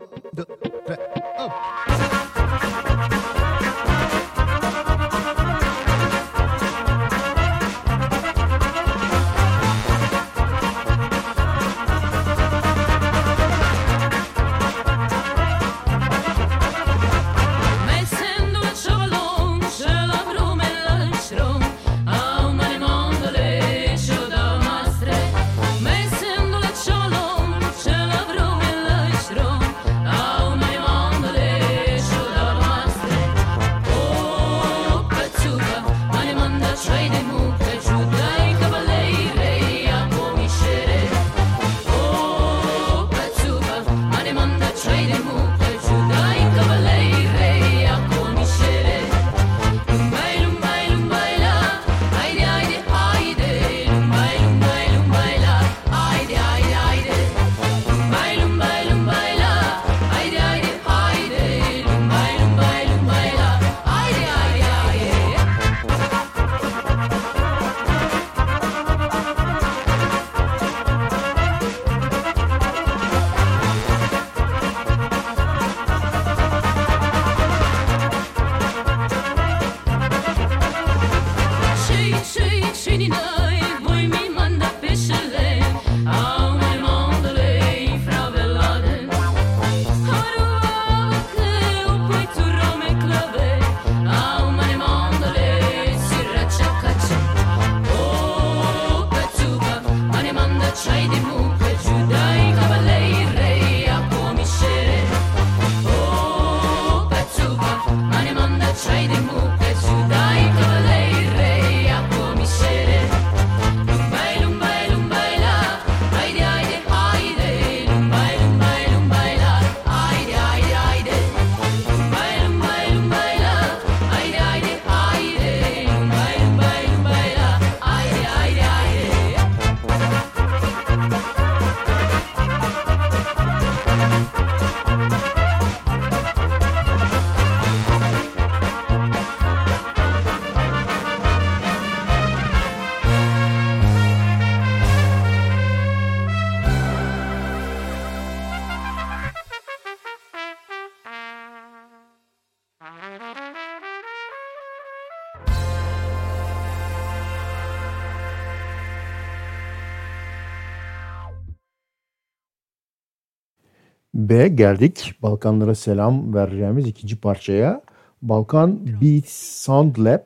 Ve geldik Balkanlara selam vereceğimiz ikinci parçaya. Balkan Beat Sound Lab.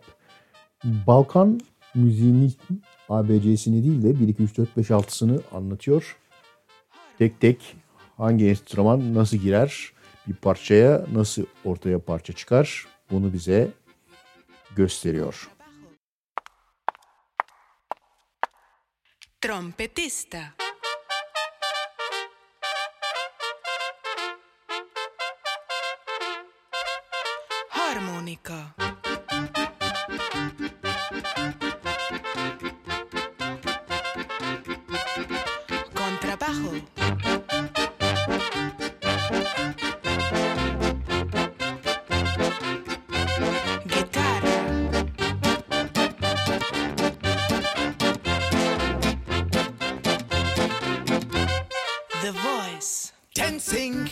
Balkan müziğinin A B C'sini değil de bir, iki, üç, dört, beş, altısını anlatıyor. Tek tek hangi enstrüman nasıl girer, bir parçaya nasıl ortaya parça çıkar, bunu bize gösteriyor. Trompetista. Harmonika. Contrabajo. Dancing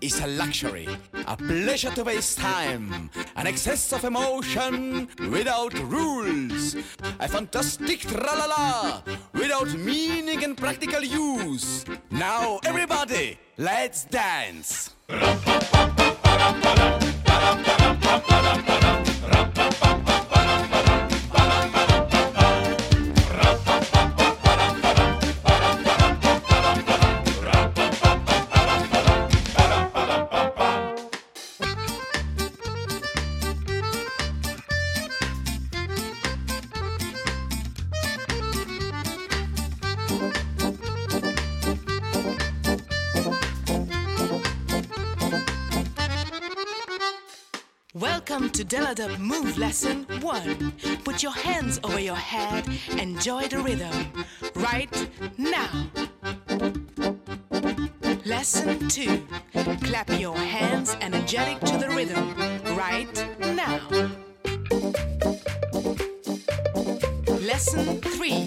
is a luxury, a pleasure to waste time, an excess of emotion without rules, a fantastic tralala without meaning and practical use. Now everybody, let's dance! Deladub Move Lesson one. Put your hands over your head, enjoy the rhythm right now. Lesson two. Clap your hands energetic to the rhythm right now. Lesson three.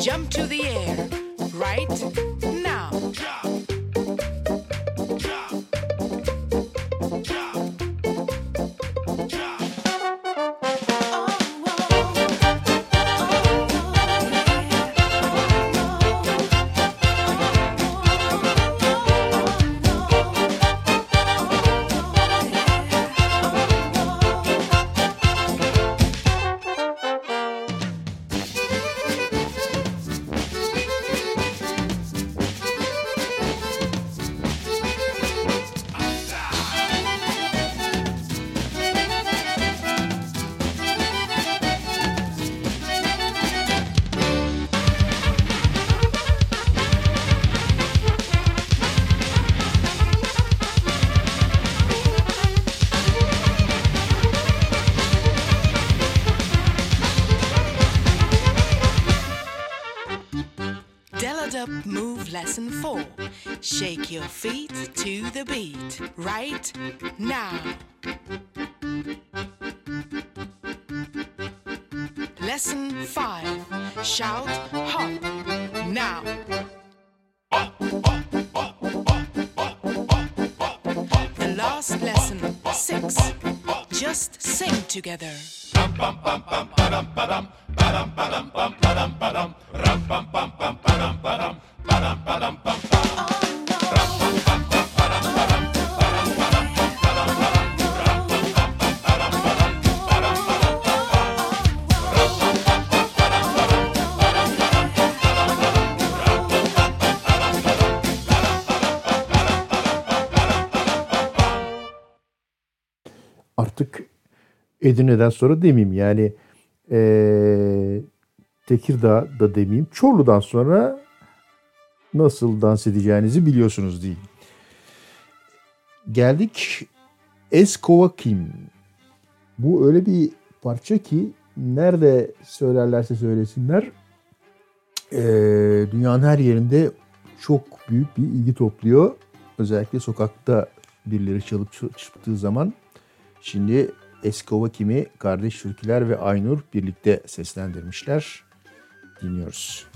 Jump to the air right now. Lesson four. Shake your feet to the beat right now. Lesson five. Shout hop now. The last lesson, six. Just sing together. Artık Edirne'den sonra demeyeyim yani ee, Tekirdağ'da demeyeyim, Çorlu'dan sonra nasıl dans edeceğinizi biliyorsunuz diyeyim. Geldik Eskovakim. Bu öyle bir parça ki nerede söylerlerse söylesinler ee, dünyanın her yerinde çok büyük bir ilgi topluyor. Özellikle sokakta birileri çalıp çıktığı zaman. Şimdi Eskovakim'i Kardeş Türküler ve Aynur birlikte seslendirmişler. Dinliyoruz.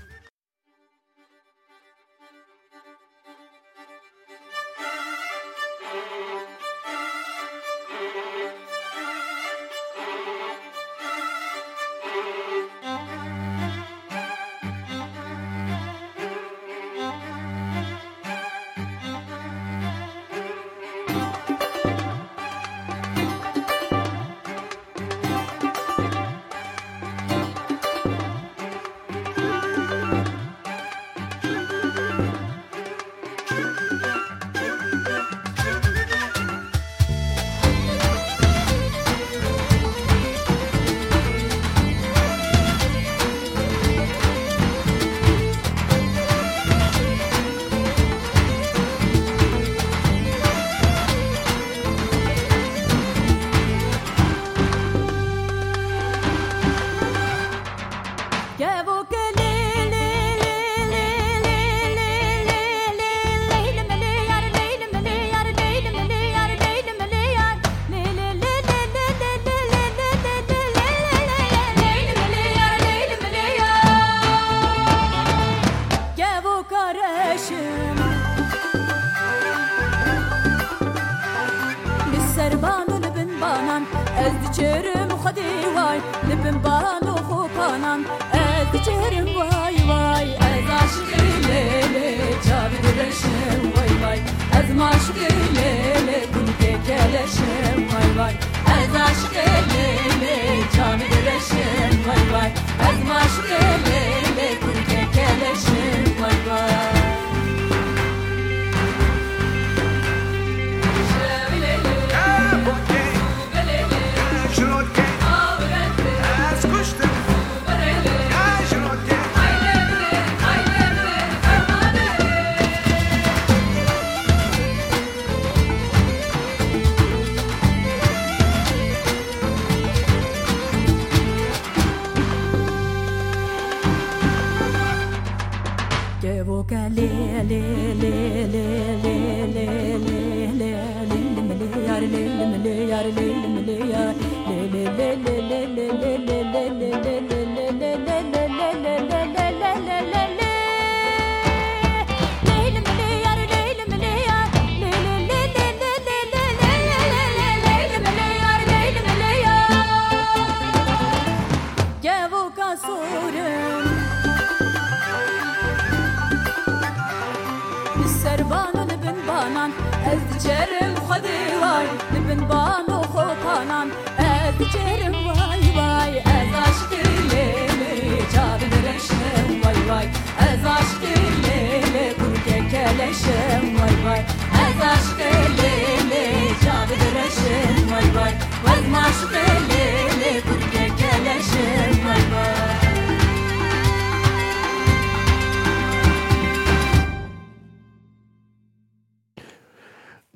çerim xadi vay dipim balu xopanan ez çerim vay vay ez aşkile le çabireşim vay vay ez maşkile le günde geleşim vay vay ez aşkile le çabireşim vay vay ez maşkile le günde geleşim vay vay.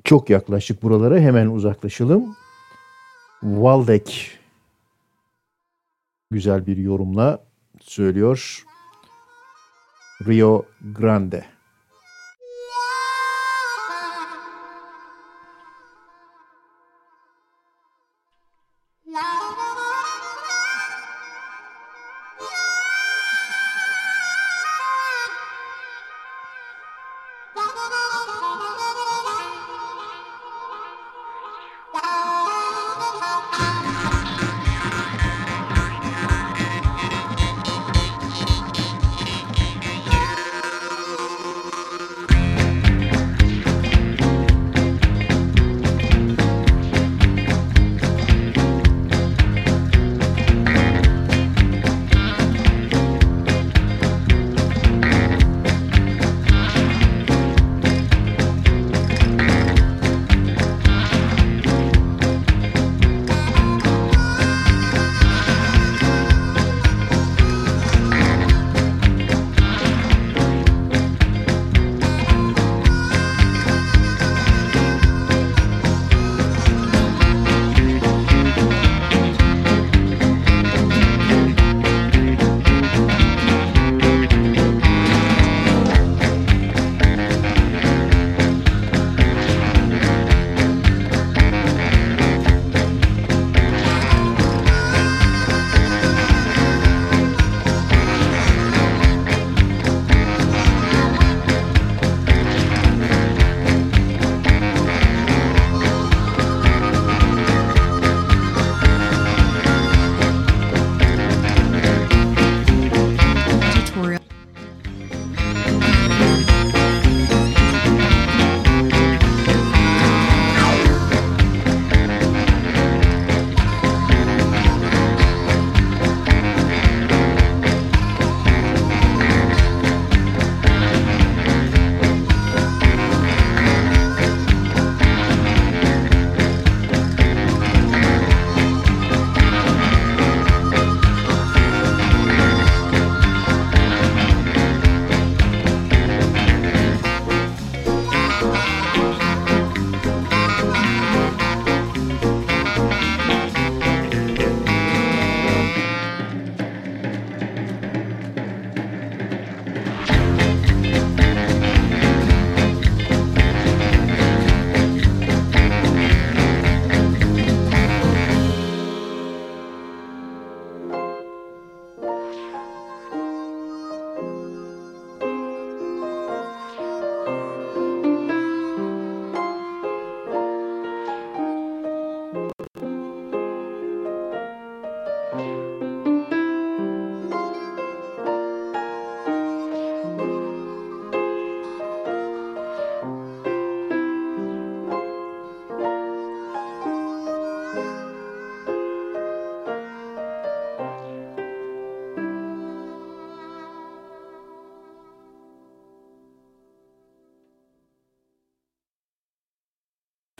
Çok yaklaştık buralara, hemen uzaklaşalım. Valdek güzel bir yorumla söylüyor. Rio Grande.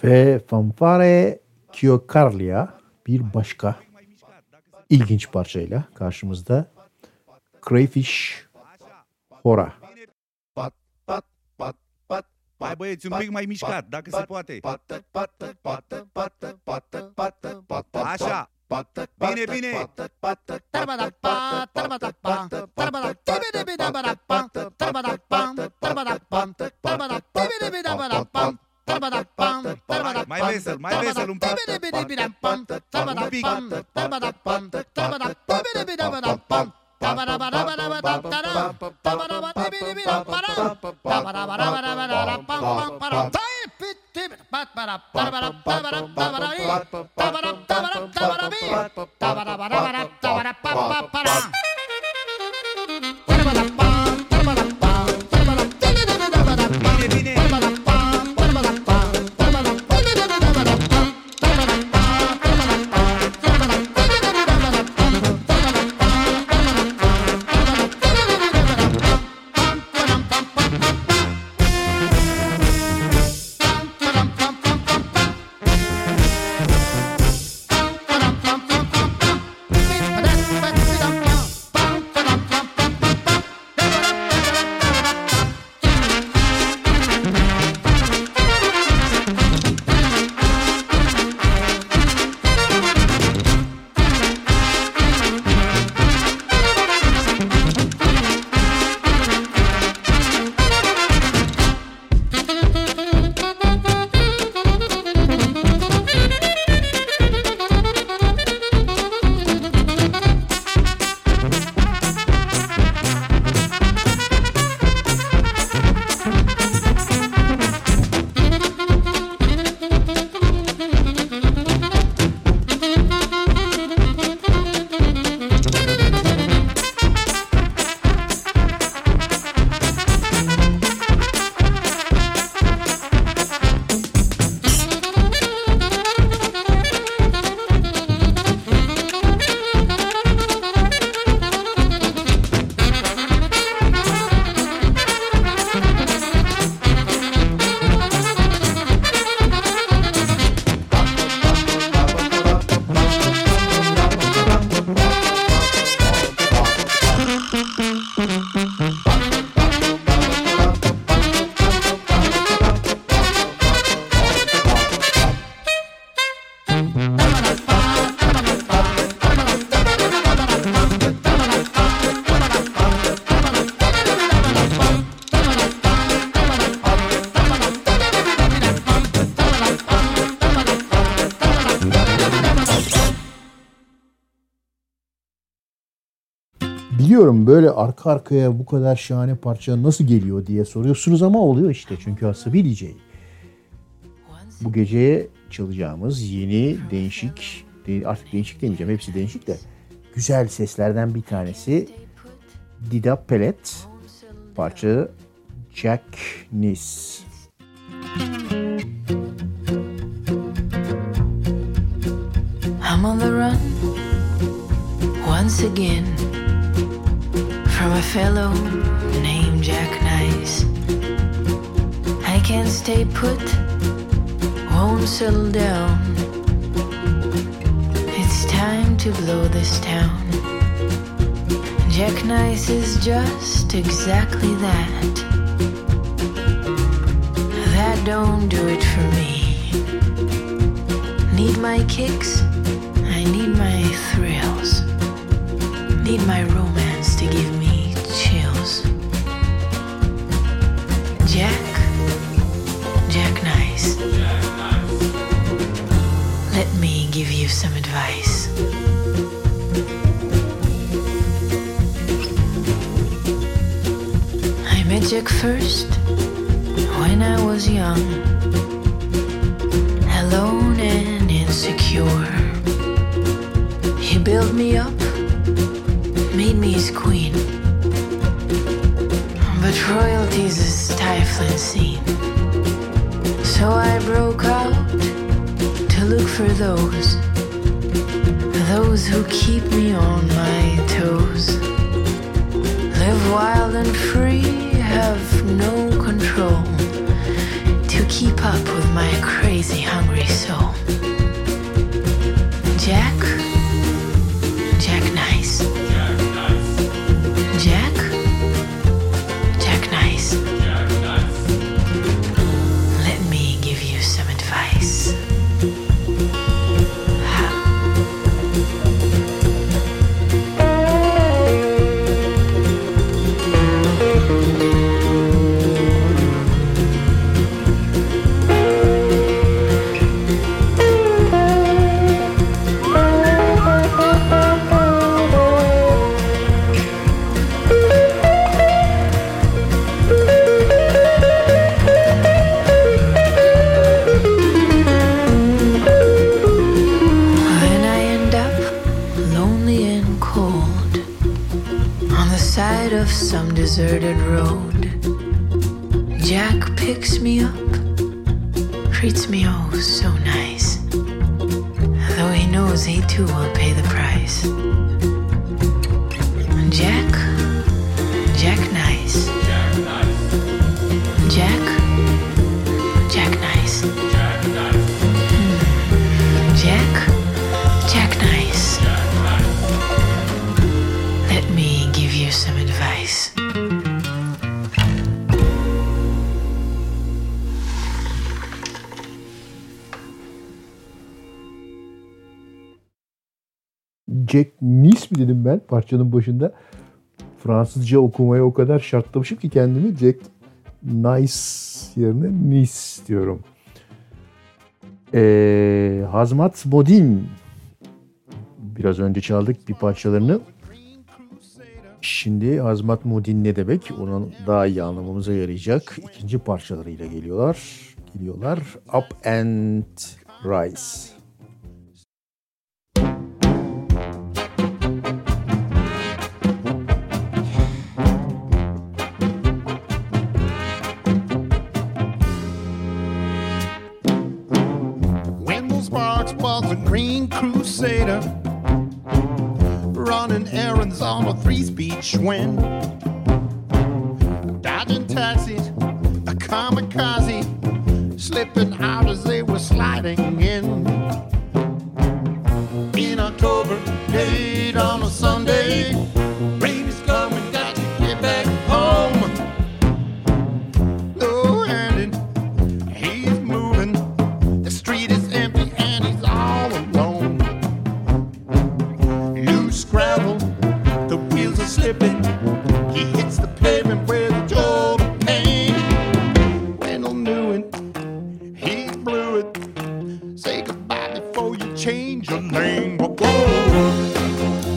Ve Fanfare Ciocărlia bir başka ilginç parçayla karşımızda. Crayfish Hora. Pat pat pat pat. Pai băieți, un pic mai mișcat, dacă se poate. Pat pat pat pat pat pat pat. Așa. Bine, bine. Mai vesel, mai vesel un pic. Un pic. Biliyorum böyle arka arkaya bu kadar şahane parça nasıl geliyor diye soruyorsunuz ama oluyor işte. Çünkü Asabi D J. Bu geceye çalacağımız yeni değişik, artık değişik demeyeceğim, hepsi değişik de güzel seslerden bir tanesi Dida Pellet parça Jack Ness. I'm on the run once again. From a fellow named Jack Nice. I can't stay put, won't settle down. It's time to blow this town. Jack Nice is just exactly that. That don't do it for me. Need my kicks, I need my thrills. Need my romance to give me Jack, Jack Nice. Jack Nice. Let me give you some advice. I met Jack first when I was young, alone and insecure. He built me up, made me his queen. But royalty's a stifling scene. So I broke out to look for those, those who keep me on my toes. Live wild and free, have no control. To to keep up with my crazy hungry soul. Jack, Jack Ness, Jack, Jack Ness. Let me give you some advice. Some deserted road, Jack picks me up, treats me oh so nice, though he knows he too will pay the price. Jack, Jack Nice, Jack, Jack Nice, hmm. Jack, Jack Nice. Let me give you some advice. Jack Ness mi dedim ben parçanın başında? Fransızca okumaya o kadar şartlamışım ki kendimi, Jack Nice yerine Ness diyorum. Ee, Hazmat Modin. Biraz önce çaldık bir parçalarını. Şimdi Hazmat Modin ne demek? Onu daha iyi anlamamıza yarayacak ikinci parçalarıyla geliyorlar. Geliyorlar. Up and Rise. When the Sparks was a green crusader, running errands on a three-speed Schwinn, dodging taxis, a kamikaze, slipping out as they were sliding in. In October, late on a Sunday, baby's coming, got to get back home. Low-handed, he's moving, the street is empty and he's all alone. Loose gravel, the wheels are slipping, he hits the pavement with a jolt of pain. Wendell knew it, he blew it, say goodbye before you change your name. Whoa.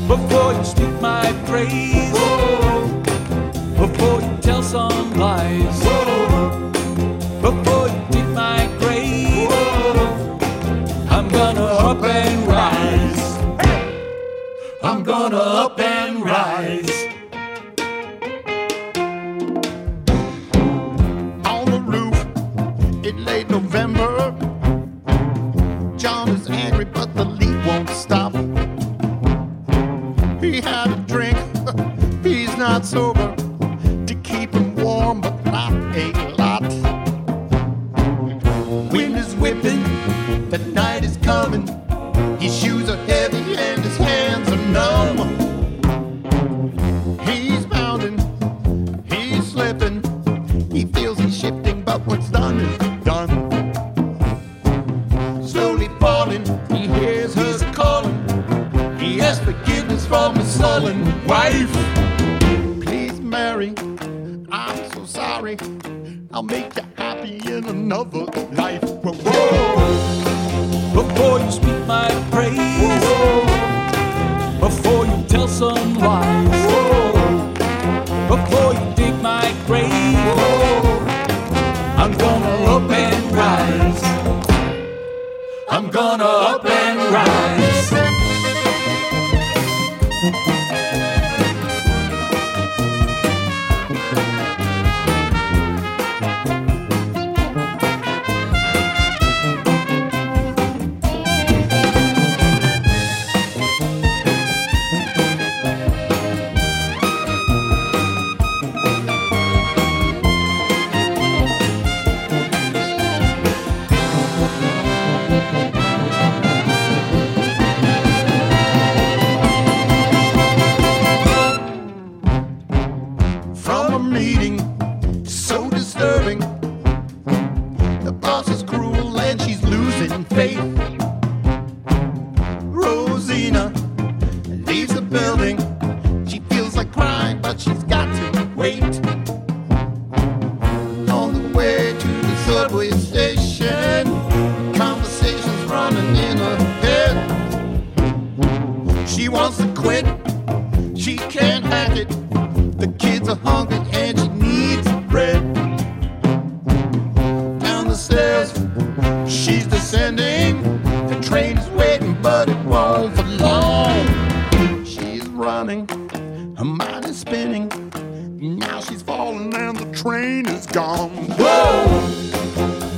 Before you speak my praise, whoa. Before you tell some lies, whoa. Before you dig my grave, whoa. I'm gonna up and rise. I'm gonna up and rise. On the roof, in late November, John is angry but the leak won't stop. He had a drink, he's not sober, to keep him warm but not a lot. Wind is whipping, the night is coming, his shoes are heavy and his hands are numb. He's pounding, he's slipping, he feels he's shifting, but what's done is done. Slowly falling, he hears his calling, he asks forgiveness from his sullen wife. Please marry, I'm so sorry, I'll make you happy in another life. Whoa, whoa. Before you speak my praise, whoa. Before you tell some lies, whoa. Before you dig my grave, whoa. I'm gonna up and rise. I'm gonna up and rise. quit. She can't hack it. The kids are hungry and she needs bread. Down the stairs, she's descending. The train is waiting, but it won't for long. She's running, her mind is spinning. Now she's falling and the train is gone. Whoa!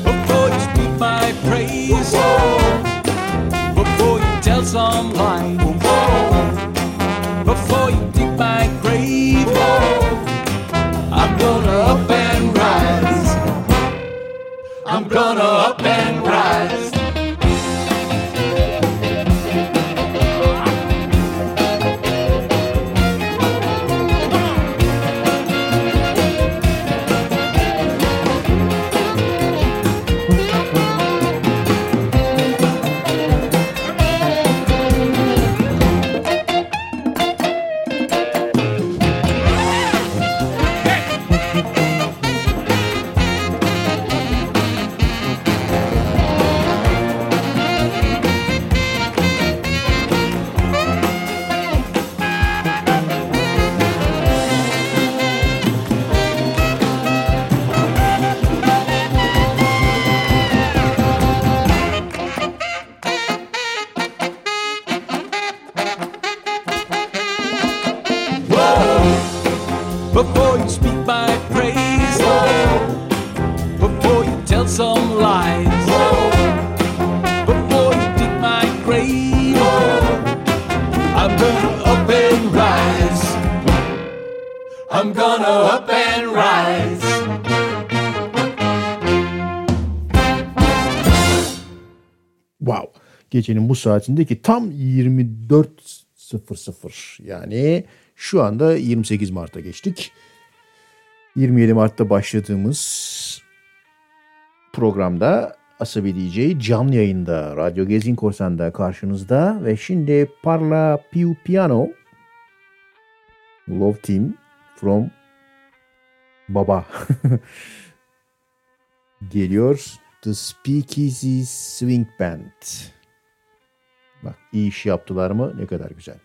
Before you speak my praise. Whoa! Before you tell some lie. Whoa! Before you dig my grave. Whoa! I'm gonna up and rise. I'm gonna up and rise. Gecenin bu saatindeki tam yirmi dört sıfır sıfır yani şu anda yirmi sekiz Mart'a geçtik. yirmi yedi Mart'ta başladığımız programda Asabi D J canlı yayında Radyo Gezgin Korsan'da karşınızda ve şimdi Parla Piu Piano Love Team from Baba geliyor The Speakeasy Swing Band. Bak iyi iş yaptılar mı? Ne kadar güzel.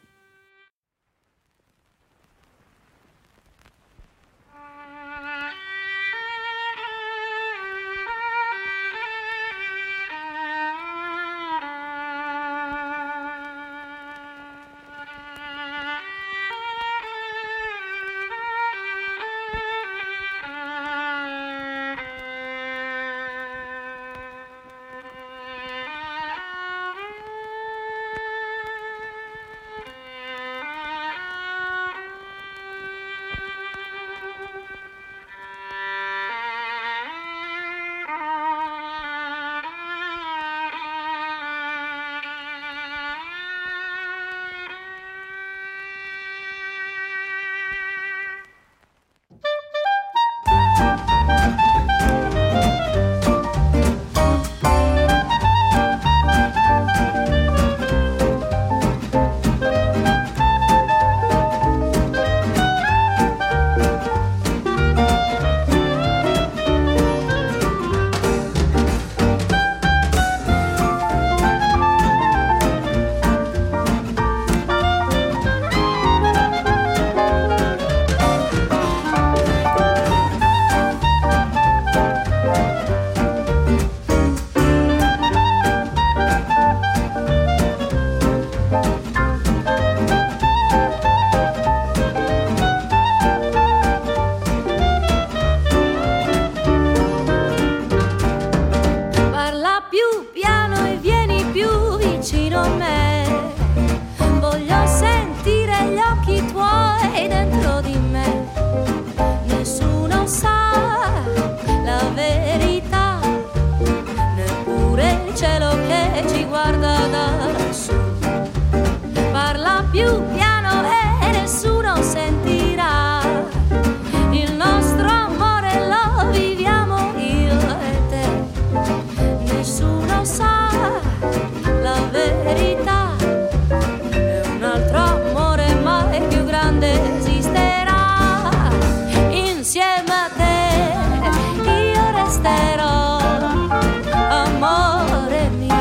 Amore mio,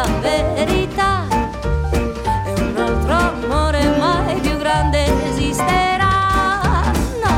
la verità, e un altro amore mai più grande esisterà, no.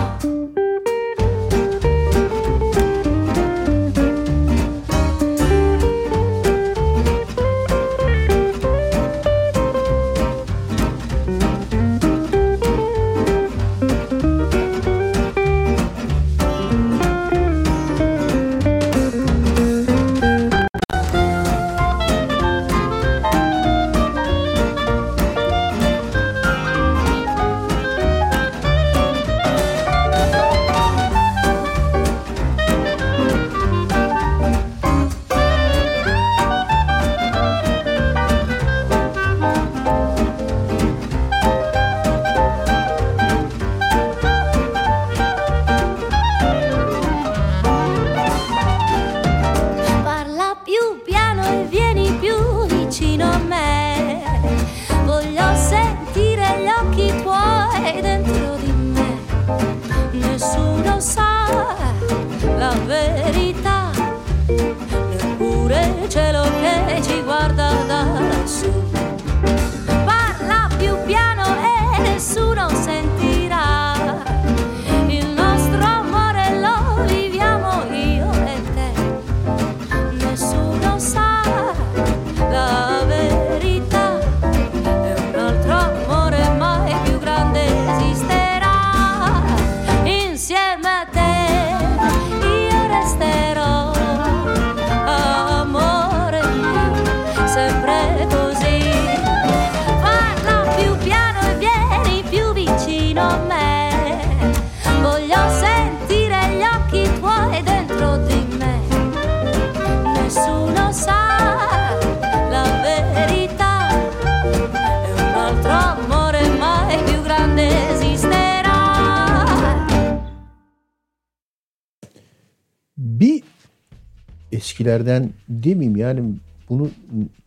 Eskilerden demeyeyim yani, bunu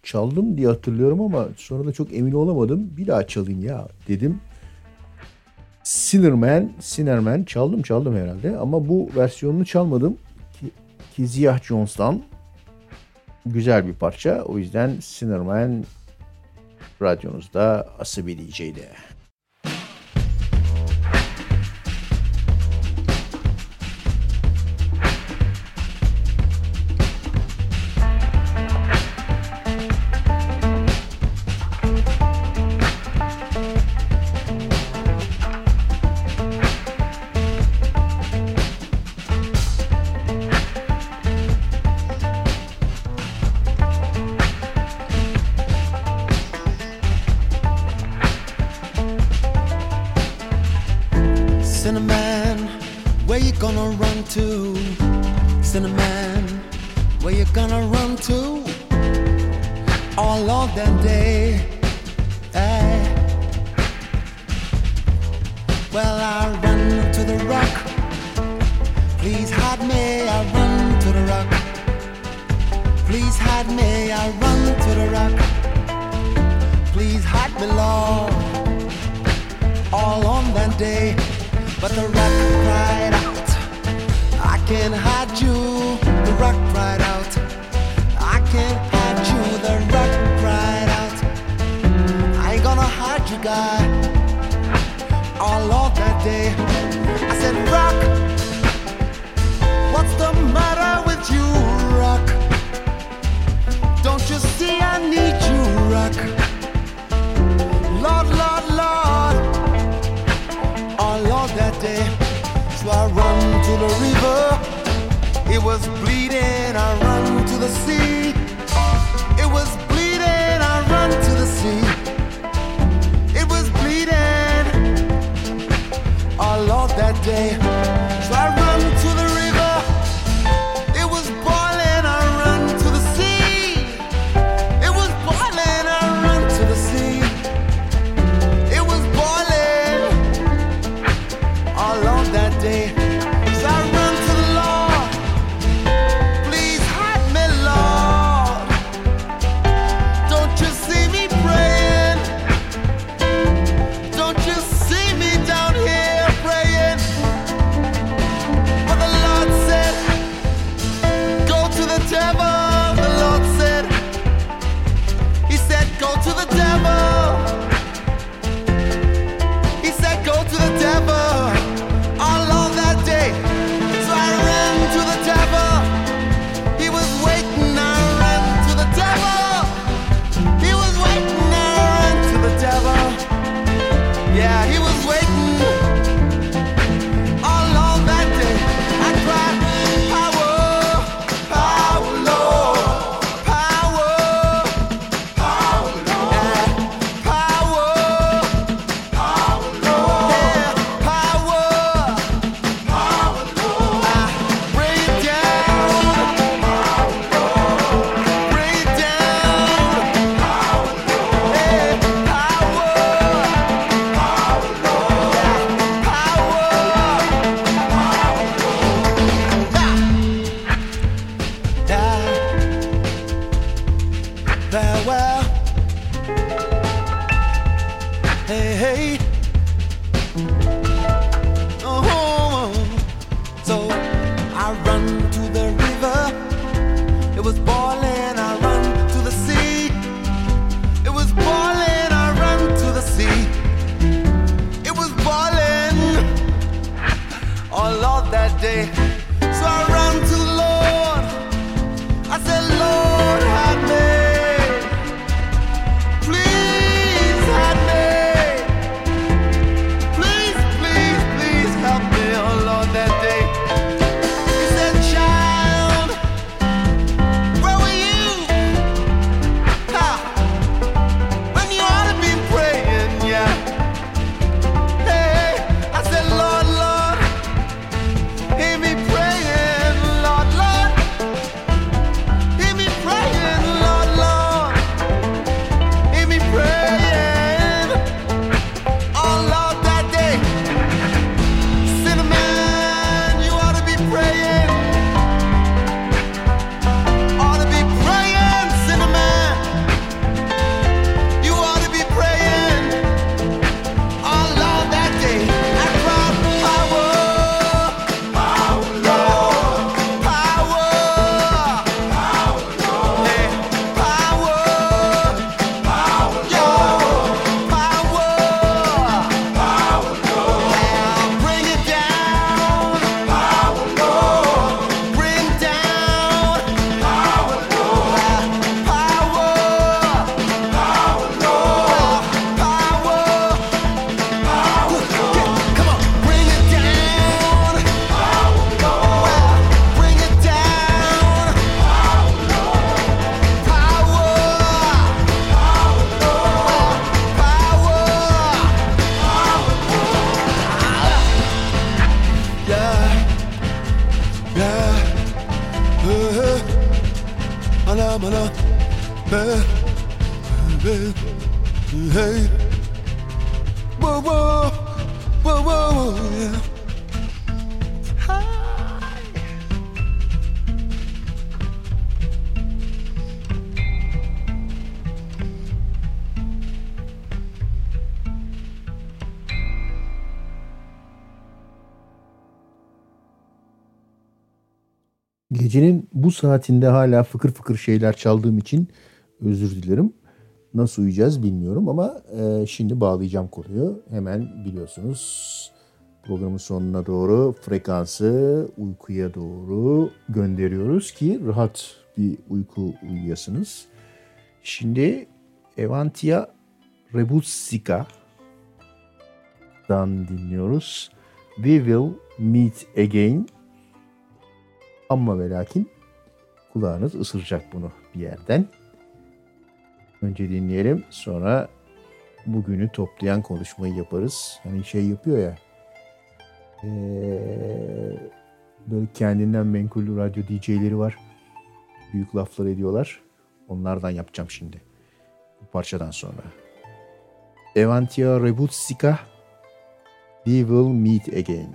çaldım diye hatırlıyorum ama sonra da çok emin olamadım. Bir daha çalayım ya dedim. Sinnerman, Sinnerman çaldım çaldım herhalde ama bu versiyonunu çalmadım ki, ki Ziyah Jones'tan güzel bir parça. O yüzden Sinnerman radyonuzda Asabi D J'de. Day, 'cause I run to the Lord, please hide me, Lord. farewell. Hey, hey. Oh, so I run to the river. It was boiling. I run to the sea. It was boiling. I run to the sea. It was boiling all of that day. So I run to the Lord. I said, Lord, have me. Please have me. Please, please, please help me, oh Lord, that day. He said, child, where were you? Ha! When you ought to be praying, yeah. Hey, I said, Lord, Lord, hear me praying, Lord, Lord. Hear me praying, Lord, Lord. Hear me praying. Oh, Lord, that day. Cinnamon, you ought to be praying. Ought to be praying, Cinnamon. You ought to be praying. Oh, Lord, that day. I cried, power. Power, Lord. Power. Hey, power. Yo, power. Now bring it down. Bring down. Now power. Now power. Come on, bring it down. Well, bring it down. Power. Power. Yeah, yeah, uh, ana, ana, uh, uh, hey, whoa, whoa, whoa, whoa, whoa, yeah. Gecenin bu saatinde hala fıkır fıkır şeyler çaldığım için özür dilerim. Nasıl uyuyacağız bilmiyorum ama e, şimdi bağlayacağım konuyu. Hemen biliyorsunuz programın sonuna doğru frekansı uykuya doğru gönderiyoruz ki rahat bir uyku uyuyasınız. Şimdi Evantia Rebusica'dan dinliyoruz. We Will Meet Again. Amma ve lakin kulağınız ısıracak bunu bir yerden. Önce dinleyelim, sonra bugünü toplayan konuşmayı yaparız. Hani şey yapıyor ya, ee, böyle kendinden menkul radyo D J'leri var. Büyük laflar ediyorlar. Onlardan yapacağım şimdi. Bu parçadan sonra. Evantia Rebusica, We Will Meet Again.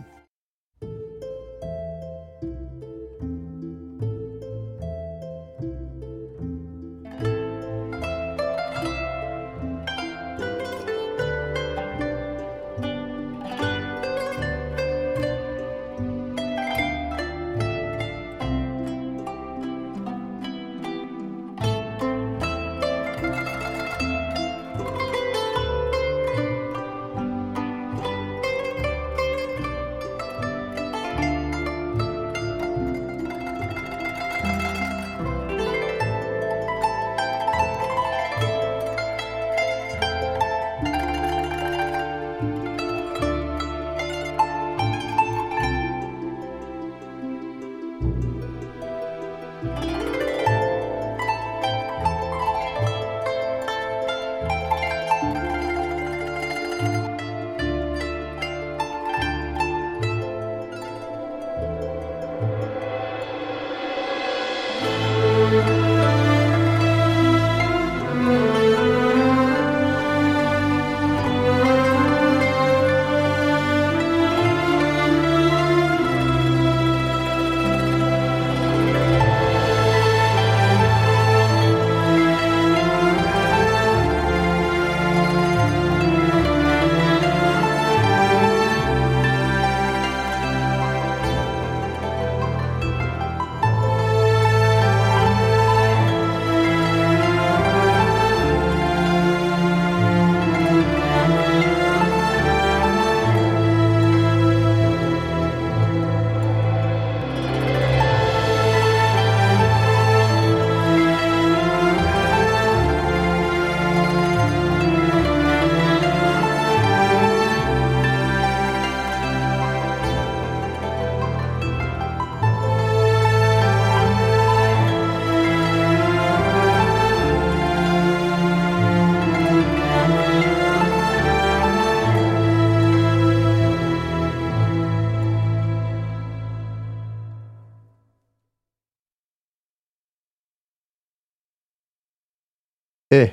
Eh,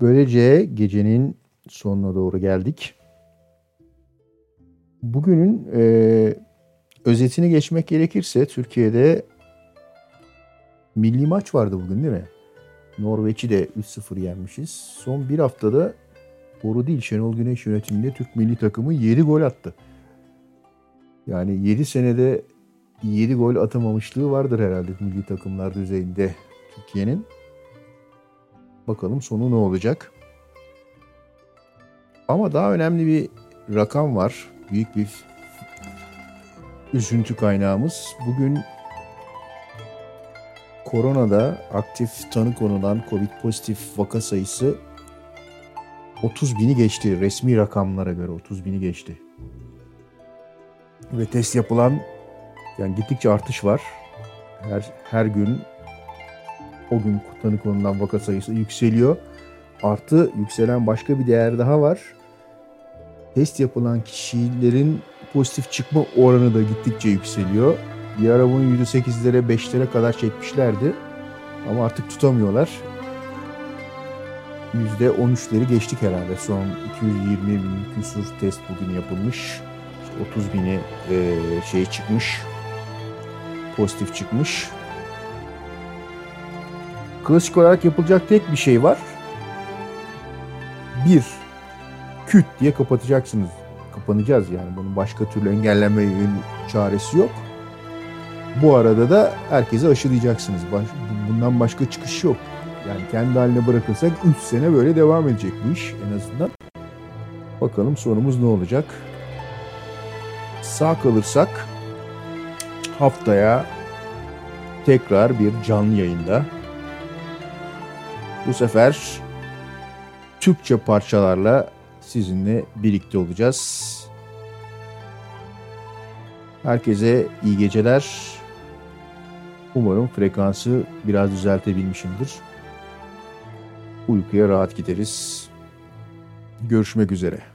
böylece gecenin sonuna doğru geldik. Bugünün e, özetini geçmek gerekirse Türkiye'de milli maç vardı bugün değil mi? Norveç'i de üç sıfır yenmişiz. Son bir haftada boru değil Şenol Güneş yönetiminde Türk milli takımı yedi gol attı. Yani yedi senede yedi gol atamamışlığı vardır herhalde milli takımlar düzeyinde Türkiye'nin. Bakalım sonu ne olacak? Ama daha önemli bir rakam var. Büyük bir üzüntü kaynağımız. Bugün koronada aktif tanı konulan COVID pozitif vaka sayısı otuz bini geçti. Resmi rakamlara göre otuz bini geçti. Ve test yapılan, yani gittikçe artış var. Her, her gün o gün tanı konulan vaka sayısı yükseliyor. Artı yükselen başka bir değer daha var. Test yapılan kişilerin pozitif çıkma oranı da gittikçe yükseliyor. Bir ara bunu yüzde sekizlere, beşlere kadar çekmişlerdi. Ama artık tutamıyorlar. yüzde on üçleri geçtik herhalde. Son iki yüz yirmi bin küsur test bugün yapılmış. İşte otuz bini e, şey çıkmış. Pozitif çıkmış. Klasik olarak yapılacak tek bir şey var. Bir, küt diye kapatacaksınız. Kapanacağız yani. Bunun başka türlü engellemenin çaresi yok. Bu arada da herkese aşılayacaksınız. Bundan başka çıkış yok. Yani kendi haline bırakırsak üç sene böyle devam edecek bu iş en azından. Bakalım sonumuz ne olacak? Sağ kalırsak haftaya tekrar bir canlı yayında. Bu sefer Türkçe parçalarla sizinle birlikte olacağız. Herkese iyi geceler. Umarım frekansı biraz düzeltebilmişimdir. Uykuya rahat gideriz. Görüşmek üzere.